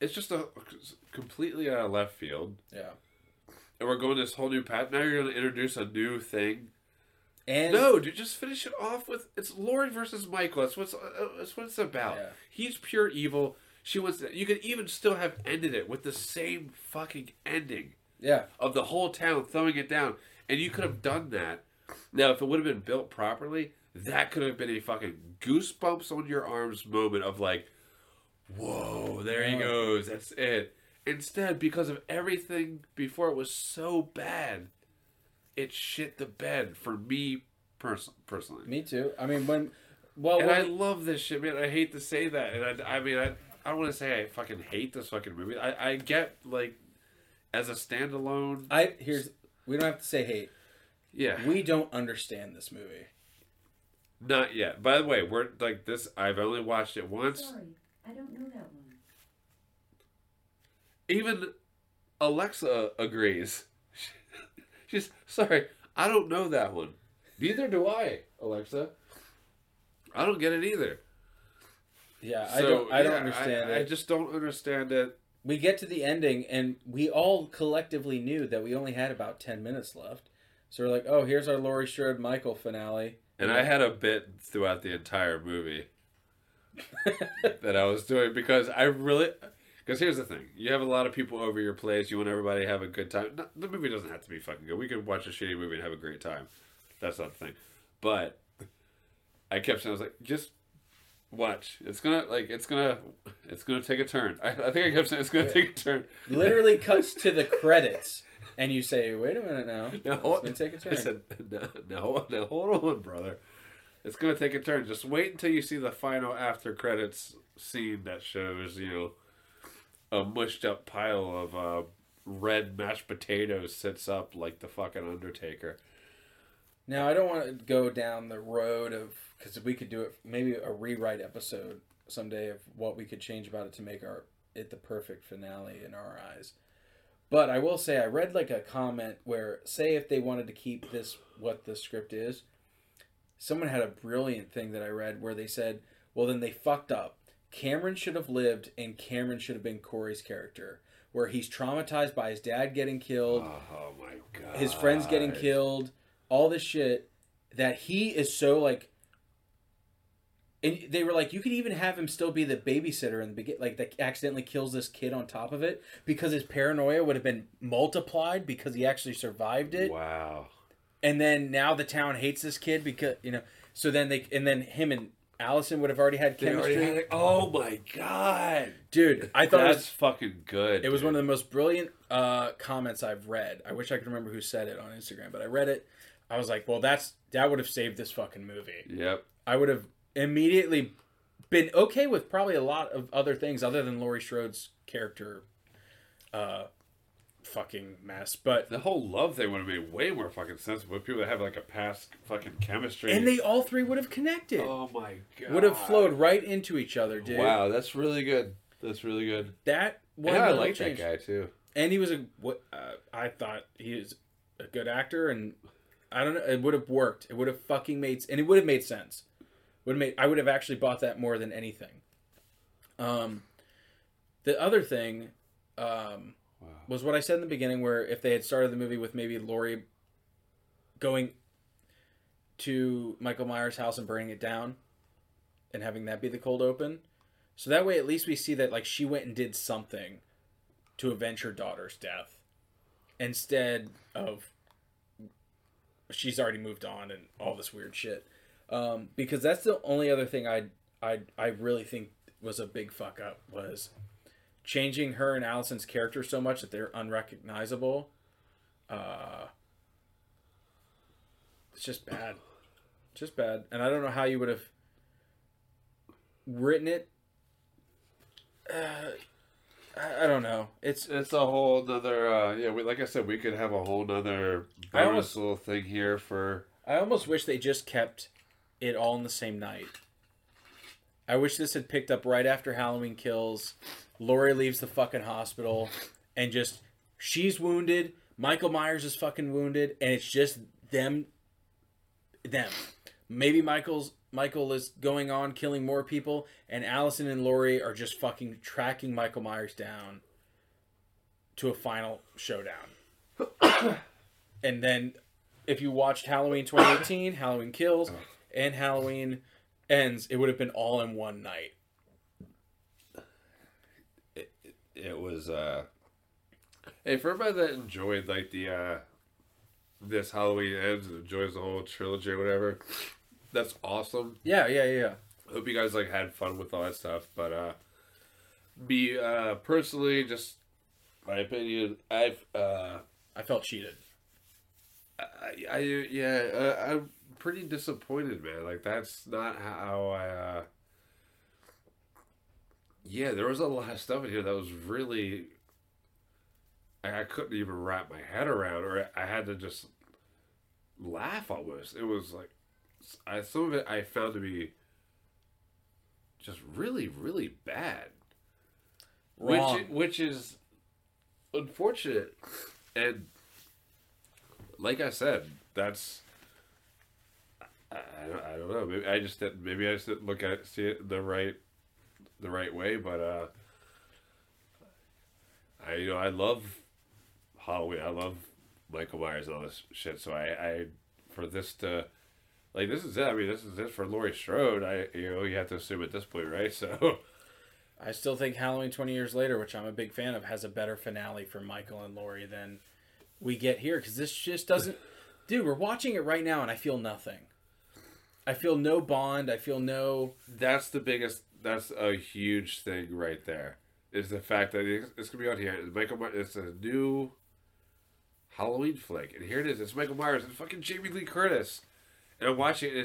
It's just a completely out of left field. Yeah. And we're going this whole new path. Now you're going to introduce a new thing. And no, dude, just finish it off with... It's Laurie versus Michael. That's what it's about. Yeah. He's pure evil. She wants to... You could even still have ended it with the same fucking ending. Yeah. Of the whole town throwing it down. And you could have done that. Now, if it would have been built properly, that could have been a fucking goosebumps on your arms moment of like... Whoa, there he goes. That's it. Instead, because of everything before, it was so bad. it shit the bed for me personally. Me too. I mean, I love this shit, man. I hate to say that, and I mean I don't want to say I fucking hate this fucking movie. I get, like, as a standalone. We don't have to say hate. Yeah, we don't understand this movie. Not yet. By the way, we're like this. I've only watched it once. Sorry, I don't know that one. Even Alexa agrees. She's sorry. I don't know that one. Neither do I, Alexa. I don't get it either. Yeah, so, I don't understand it. I just don't understand it. We get to the ending, and we all collectively knew that we only had about 10 minutes left. So we're like, oh, here's our Laurie Strode Michael finale. And I had a bit throughout the entire movie that I was doing because here's the thing. You have a lot of people over your place. You want everybody to have a good time. No, the movie doesn't have to be fucking good. We could watch a shitty movie and have a great time. That's not the thing. But I kept saying, I was like, just watch. It's gonna take a turn. I think I kept saying it's gonna take a turn. Literally cuts to the credits, and you say, "Wait a minute now, it's gonna take a turn." I said, "No, hold on, brother. It's gonna take a turn. Just wait until you see the final after credits scene that shows you a mushed up pile of red mashed potatoes sits up like the fucking Undertaker." Now, I don't want to go down the road of... Because we could do it... Maybe a rewrite episode someday of what we could change about it to make it the perfect finale in our eyes. But I will say, I read like a comment where... Say if they wanted to keep this... What the script is. Someone had a brilliant thing that I read where they said, well, then they fucked up. Cameron should have lived and Cameron should have been Corey's character. Where he's traumatized by his dad getting killed. Oh, my God. His friends getting killed. All this shit that he is so like, and they were like, you could even have him still be the babysitter in the beginning, like that accidentally kills this kid on top of it because his paranoia would have been multiplied because he actually survived it. Wow. And then now the town hates this kid because, you know, so then then him and Allison would have already had chemistry. Oh my God. Dude, I thought that's fucking good. It was one of the most brilliant comments I've read. I wish I could remember who said it on Instagram, but I read it. I was like, well, that would have saved this fucking movie. Yep. I would have immediately been okay with probably a lot of other things other than Laurie Strode's character fucking mess. But the whole love thing would have made way more fucking sense with people that have like a past fucking chemistry. And they all three would have connected. Oh my God. Would have flowed right into each other, dude. Wow, that's really good. That's really good. That one. Yeah, I like that guy too. And he was I thought he was a good actor and... I don't know. It would have worked. It would have fucking made... And it would have made sense. I would have actually bought that more than anything. The other thing was what I said in the beginning, where if they had started the movie with maybe Laurie going to Michael Myers' house and burning it down and having that be the cold open. So that way at least we see that like she went and did something to avenge her daughter's death instead of... she's already moved on and all this weird shit. Because that's the only other thing I really think was a big fuck up was changing her and Allison's character so much that they're unrecognizable. It's just bad. Just bad. And I don't know how you would have written it. I don't know. It's a whole nother... like I said, we could have a whole nother bonus little thing here for... I almost wish they just kept it all in the same night. I wish this had picked up right after Halloween Kills. Laurie leaves the fucking hospital and just... She's wounded. Michael Myers is fucking wounded. And it's just them. Maybe Michael is going on killing more people, and Allison and Laurie are just fucking tracking Michael Myers down to a final showdown. And then if you watched Halloween 2018, Halloween Kills, and Halloween Ends, it would have been all in one night. It was, hey, for everybody that enjoyed, like, the, this Halloween Ends and enjoys the whole trilogy or whatever... That's awesome. Yeah. Hope you guys, like, had fun with all that stuff. But, me, personally, just my opinion, I felt cheated. I'm pretty disappointed, man. Like, that's not how I... Yeah, there was a lot of stuff in here that was really... I couldn't even wrap my head around, or I had to just laugh almost. It was like... some of it I found to be just really, really bad. Wrong. Which is unfortunate. And like I said, that's... I don't know. Maybe I just didn't look at it, see it the right way, but I love Halloween. I love Michael Myers and all this shit. So I for this to like this is it. I mean, this is it for Laurie Strode. You have to assume at this point, right? So I still think Halloween 20 years later, which I'm a big fan of, has a better finale for Michael and Laurie than we get here, because this just doesn't. Dude, we're watching it right now, and I feel nothing. I feel no bond. I feel no... That's the biggest... That's a huge thing right there. Is the fact that it's going to be out here. Michael Myers, it's a new Halloween flick. And here it is. It's Michael Myers and fucking Jamie Lee Curtis. And I'm watching it.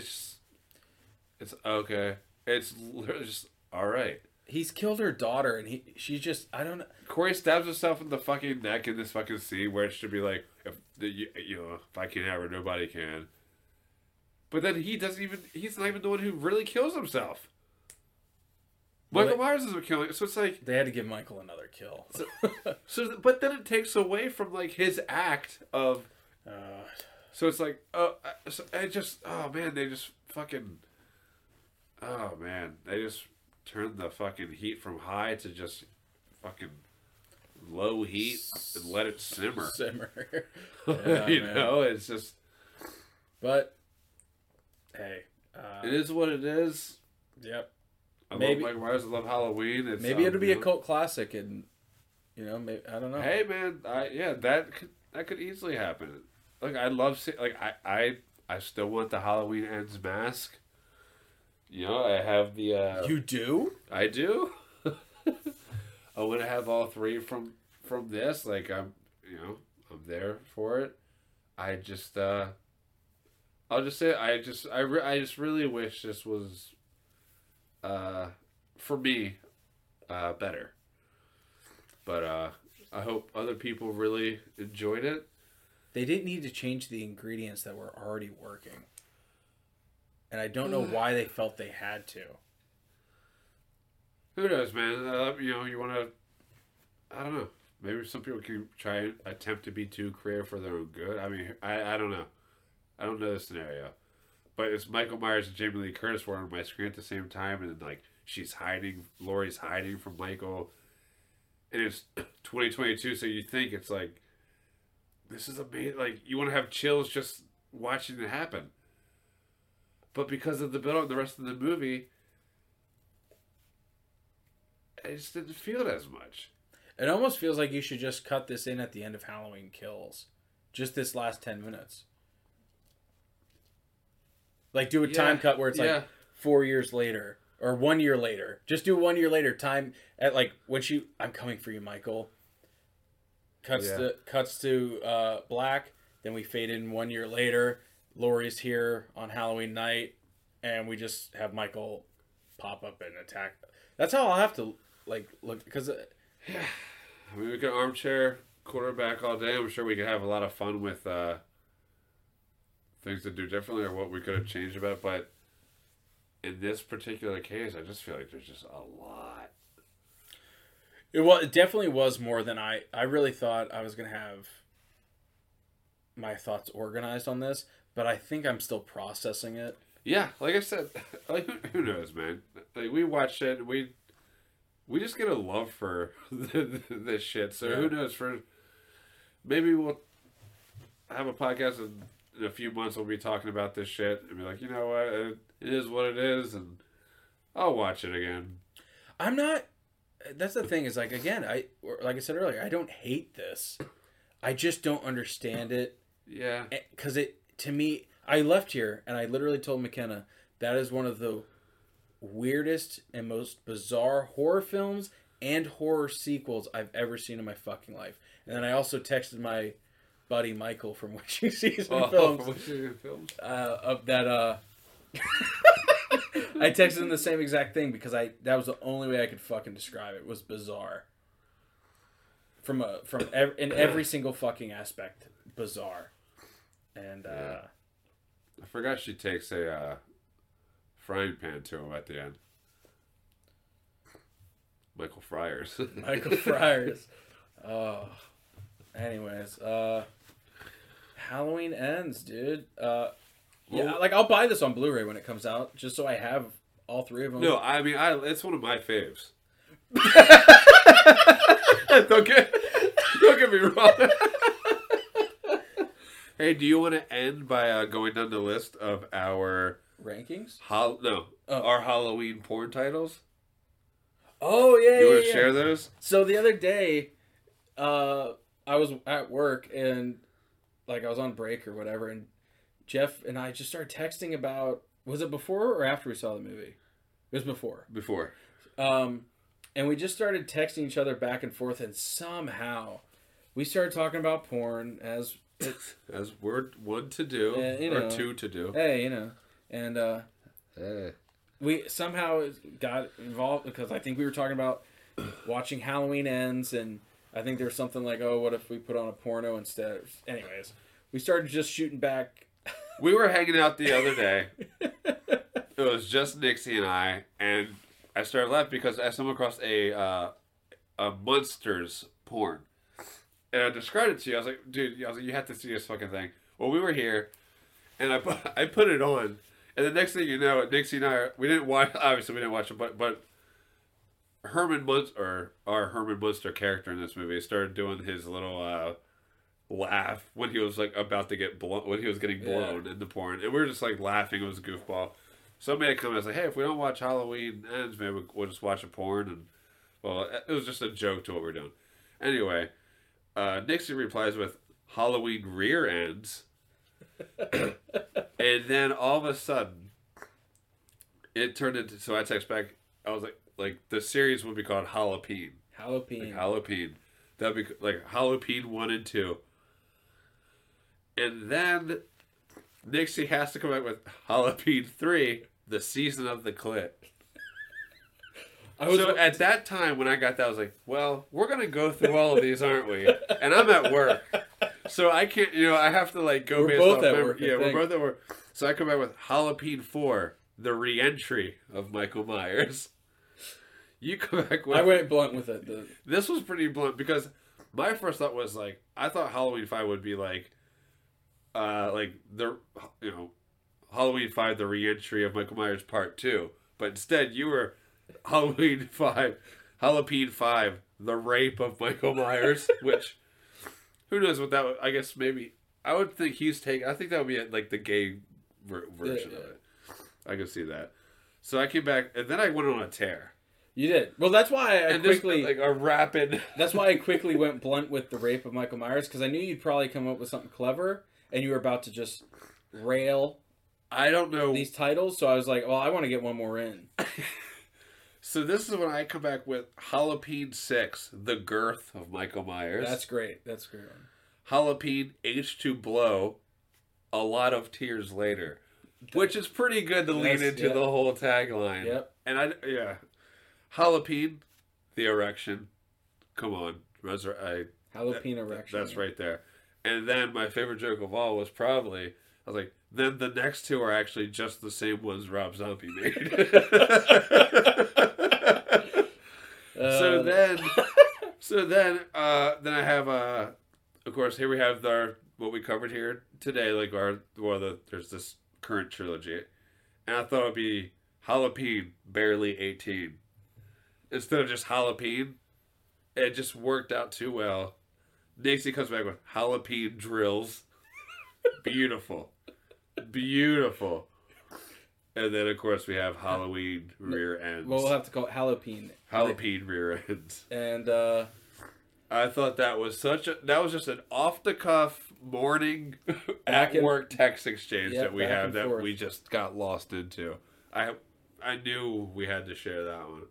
It's okay. It's literally just... All right. He's killed her daughter, and she's just... I don't know. Corey stabs herself in the fucking neck in this fucking scene where it should be like... If I can't have her, nobody can. But then he's not even the one who really kills himself. Michael Myers is killing, so it's like... They had to give Michael another kill. But then it takes away from, like, his act of... so it's like, they just turned the fucking heat from high to just fucking... low heat and let it simmer. Yeah, you man. Know, it's just... But, hey. It is what it is. Yep. I love Michael Myers. I love Halloween. Maybe it'll be a cult classic and, maybe, I don't know. Hey, man. That could easily happen. Look, I love seeing... Like, I still want the Halloween Ends mask. I have the... You do? I do. I want to have all three from this. Like, I'm there for it. I just, I'll just say, I just really wish this was, for me, better. But, I hope other people really enjoyed it. They didn't need to change the ingredients that were already working. And I don't know why they felt they had to. Who knows, man? You want to... I don't know. Maybe some people can try and attempt to be too creative for their own good. I mean, I don't know. I don't know the scenario. But it's Michael Myers and Jamie Lee Curtis were on my screen at the same time, and, like, Laurie's hiding from Michael. And it's 2022, so you think it's like, this is amazing. Like, you want to have chills just watching it happen. But because of the build-up, the rest of the movie... I just didn't feel it as much. It almost feels like you should just cut this in at the end of Halloween Kills. Just this last 10 minutes. Like, do a time cut where it's like 4 years later. Or 1 year later. Just do 1 year later time at like, when she... I'm coming for you, Michael. Cuts to black. Then we fade in 1 year later. Laurie's here on Halloween night. And we just have Michael pop up and attack... That's how I'll have to, like, look, because... I mean, we could armchair quarterback all day. I'm sure we could have a lot of fun with things to do differently or what we could have changed about it. But in this particular case, I just feel like there's just a lot. It definitely was more than I really thought I was going to have my thoughts organized on this. But I think I'm still processing it. Yeah, like I said, who knows, man? Like, we watch it, we just get a love for this shit. So who knows? Maybe we'll have a podcast in a few months. We'll be talking about this shit and be like, you know what? It is what it is, and I'll watch it again. I'm not. That's the thing is, like, again, like I said earlier, I don't hate this. I just don't understand it. Yeah, because to me. I left here, and I literally told McKenna, that is one of the weirdest and most bizarre horror films and horror sequels I've ever seen in my fucking life. And then I also texted my buddy Michael from Witching Season Films. From Witching Films. Of that, I texted him the same exact thing because that was the only way I could fucking describe it. It was bizarre. In every single fucking aspect, bizarre. And I forgot she takes a frying pan to him at the end. Michael Fryers. Oh. Anyways, Halloween Ends, dude. Yeah, like I'll buy this on Blu-ray when it comes out, just so I have all three of them. No, I mean, it's one of my faves. Don't get me wrong. Hey, do you want to end by going down the list of our rankings? Our Halloween porn titles. Oh yeah. You want to share those? So the other day, I was at work and like I was on break or whatever, and Jeff and I just started texting about, was it before or after we saw the movie? It was before. Before. And we just started texting each other back and forth, and somehow we started talking about porn as it's, as we're one to do or two to do. Hey, you know, and we somehow got involved because I think we were talking about watching Halloween Ends, and I think there was something like, oh, what if we put on a porno instead? Anyways, we started just shooting back. We were hanging out the other day. It was just Nixie and I, and I started laughing because I stumbled across a Munsters porn. And I described it to you. I was like, dude, you have to see this fucking thing. Well, we were here, and I put it on. And the next thing you know, Nixie and I, we didn't watch it, but Herman Munster, or our Herman Munster character in this movie, started doing his little laugh when he was like about to get blown, when he was getting blown in the porn. And we were just like laughing. It was a goofball. Somebody had come and was like, hey, if we don't watch Halloween Ends, maybe we'll just watch a porn. And well, it was just a joke to what we're doing. Anyway, Nixie replies with Halloween Rear Ends. And then all of a sudden, it turned into, so I text back, I was like the series would be called Halloween. Halloween. Like Halloween. That'd be like Halloween 1 and 2. And then Nixie has to come out with Halloween 3, the season of the clit. So at that time when I got that, I was like, well, we're going to go through all of these, aren't we? And I'm at work. So I can't, I have to like go based off memory. Yeah, we're both at work. So I come back with Halloween 4, the re-entry of Michael Myers. You come back with... I went blunt with it. This was pretty blunt because my first thought was like, I thought Halloween 5 would be like the, Halloween 5, the re-entry of Michael Myers Part 2. But instead you were... Halloween 5, the rape of Michael Myers, which, who knows what that would, I guess maybe, I would think I think that would be like the gay version of it. I could see that. So I came back, and then I went on a tear. You did. Well, that's why that's why I quickly went blunt with the rape of Michael Myers, because I knew you'd probably come up with something clever, and you were about to just rail these titles, so I was like, well, I want to get one more in. So this is when I come back with Halloween 6, the girth of Michael Myers. That's great. That's a great one. Halloween H2 Blow, a lot of tears later, which is pretty good to lean into the whole tagline. Yep. And Halloween, the erection. Come on, Halloween erection. That's right there. And then my favorite joke of all was probably, I was like, then the next two are actually just the same ones Rob Zombie made. So then I have of course here we have what we covered here today, like there's this current trilogy, and I thought it'd be Halloween barely 18 instead of just Halloween. It just worked out too well. Nixie comes back with Halloween drills. Beautiful. And then, of course, we have Halloween Rear Ends. Well, we'll have to call it Halloween. Halloween Rear Ends. And I thought that was just an off-the-cuff morning at-work text exchange that we have that we just got lost into. I knew we had to share that one.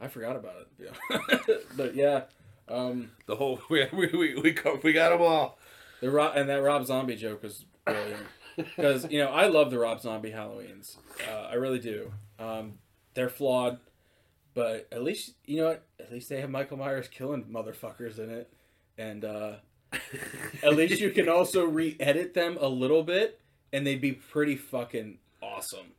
I forgot about it. But, yeah. The whole... We got them all. And that Rob Zombie joke was brilliant. Because, you know, I love the Rob Zombie Halloweens. I really do. They're flawed, but at least, you know what? At least they have Michael Myers killing motherfuckers in it. And at least you can also re-edit them a little bit, and they'd be pretty fucking awesome.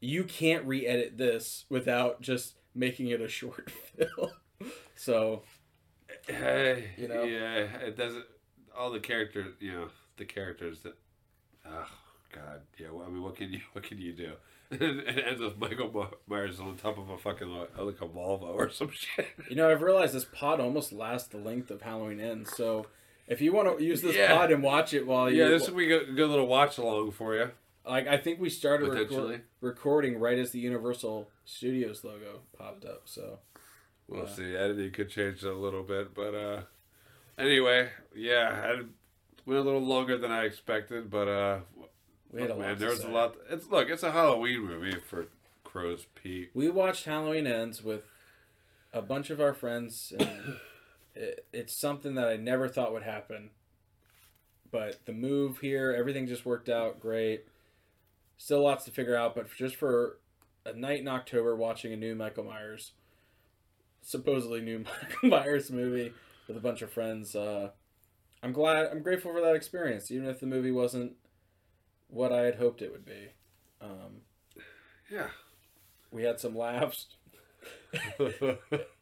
You can't re-edit this without just making it a short film. So, you know. Yeah, it doesn't... All the characters, you know, the characters that... Oh, God. Yeah, well, I mean, what can you do? It ends with Michael Myers on top of a fucking, like a Volvo or some shit. You know, I've realized this pod almost lasts the length of Halloween Ends, so if you want to use this pod and watch it while you... Yeah, this will be a good little watch-along for you. Like, I think we started recording right as the Universal Studios logo popped up, so... We'll see. Editing could change a little bit, but, anyway, yeah, it went a little longer than I expected, but there was a lot. It's a Halloween movie for Crow's Peak. We watched Halloween Ends with a bunch of our friends, and it's something that I never thought would happen. But the move here, everything just worked out great. Still lots to figure out, but just for a night in October, watching a new Michael Myers, supposedly new Michael Myers movie. With a bunch of friends, I'm grateful for that experience, even if the movie wasn't what I had hoped it would be. Yeah, we had some laughs,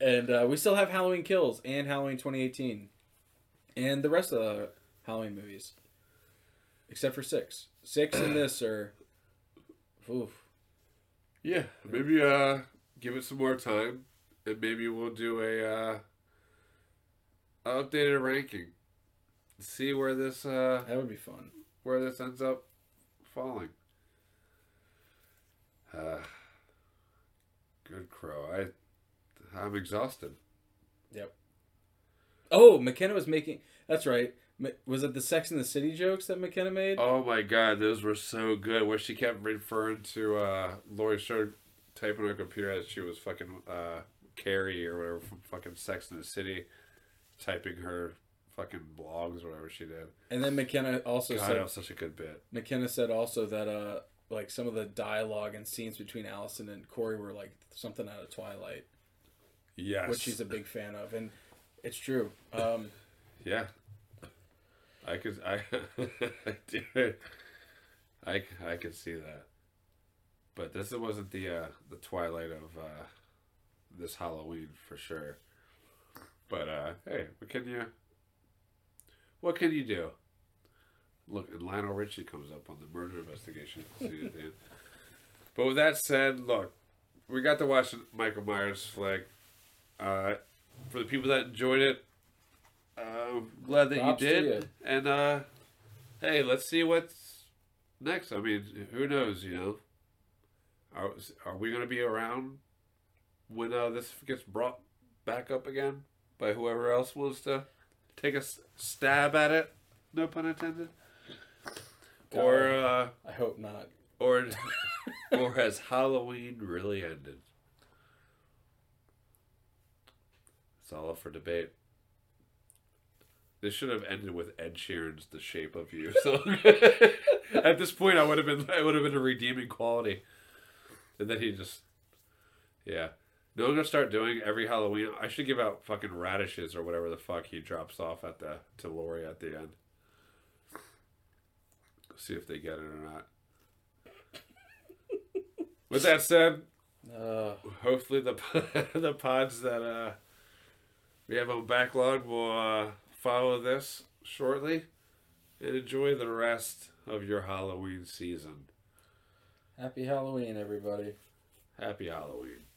and we still have Halloween Kills and Halloween 2018, and the rest of the Halloween movies, except for 6. 6 and this are, oof. Yeah, maybe give it some more time, and maybe we'll do a updated ranking. See where this that would be fun. Where this ends up falling. Good Crow. I'm exhausted. Yep. Oh, McKenna was making. That's right. Was it the Sex and the City jokes that McKenna made? Oh my God, those were so good. Where she kept referring to Laurie Strode typing on her computer as she was fucking Carrie or whatever from fucking Sex and the City. Typing her fucking blogs or whatever she did. And then McKenna also said... that was such a good bit. McKenna said also that, like, some of the dialogue and scenes between Allison and Corey were, like, something out of Twilight. Yes. Which she's a big fan of. And it's true. Yeah. I could see that. But this wasn't the Twilight of this Halloween, for sure. But, hey, what can you do? Look, and Lionel Richie comes up on the murder investigation. But with that said, look, we got to watch Michael Myers' flick. For the people that enjoyed it, I'm glad that you did. And, hey, let's see what's next. I mean, who knows, you know? Are we going to be around when this gets brought back up again? By whoever else wants to take a stab at it, no pun intended. God, or I hope not. Or has Halloween really ended? It's all up for debate. This should have ended with Ed Sheeran's "The Shape of You" song. At this point, I would have been a redeeming quality, and then he just, yeah. No, I'm going to start doing every Halloween. I should give out fucking radishes or whatever the fuck he drops off to Lori at the end. See if they get it or not. With that said, hopefully the pods that we have on backlog will follow this shortly and enjoy the rest of your Halloween season. Happy Halloween, everybody. Happy Halloween.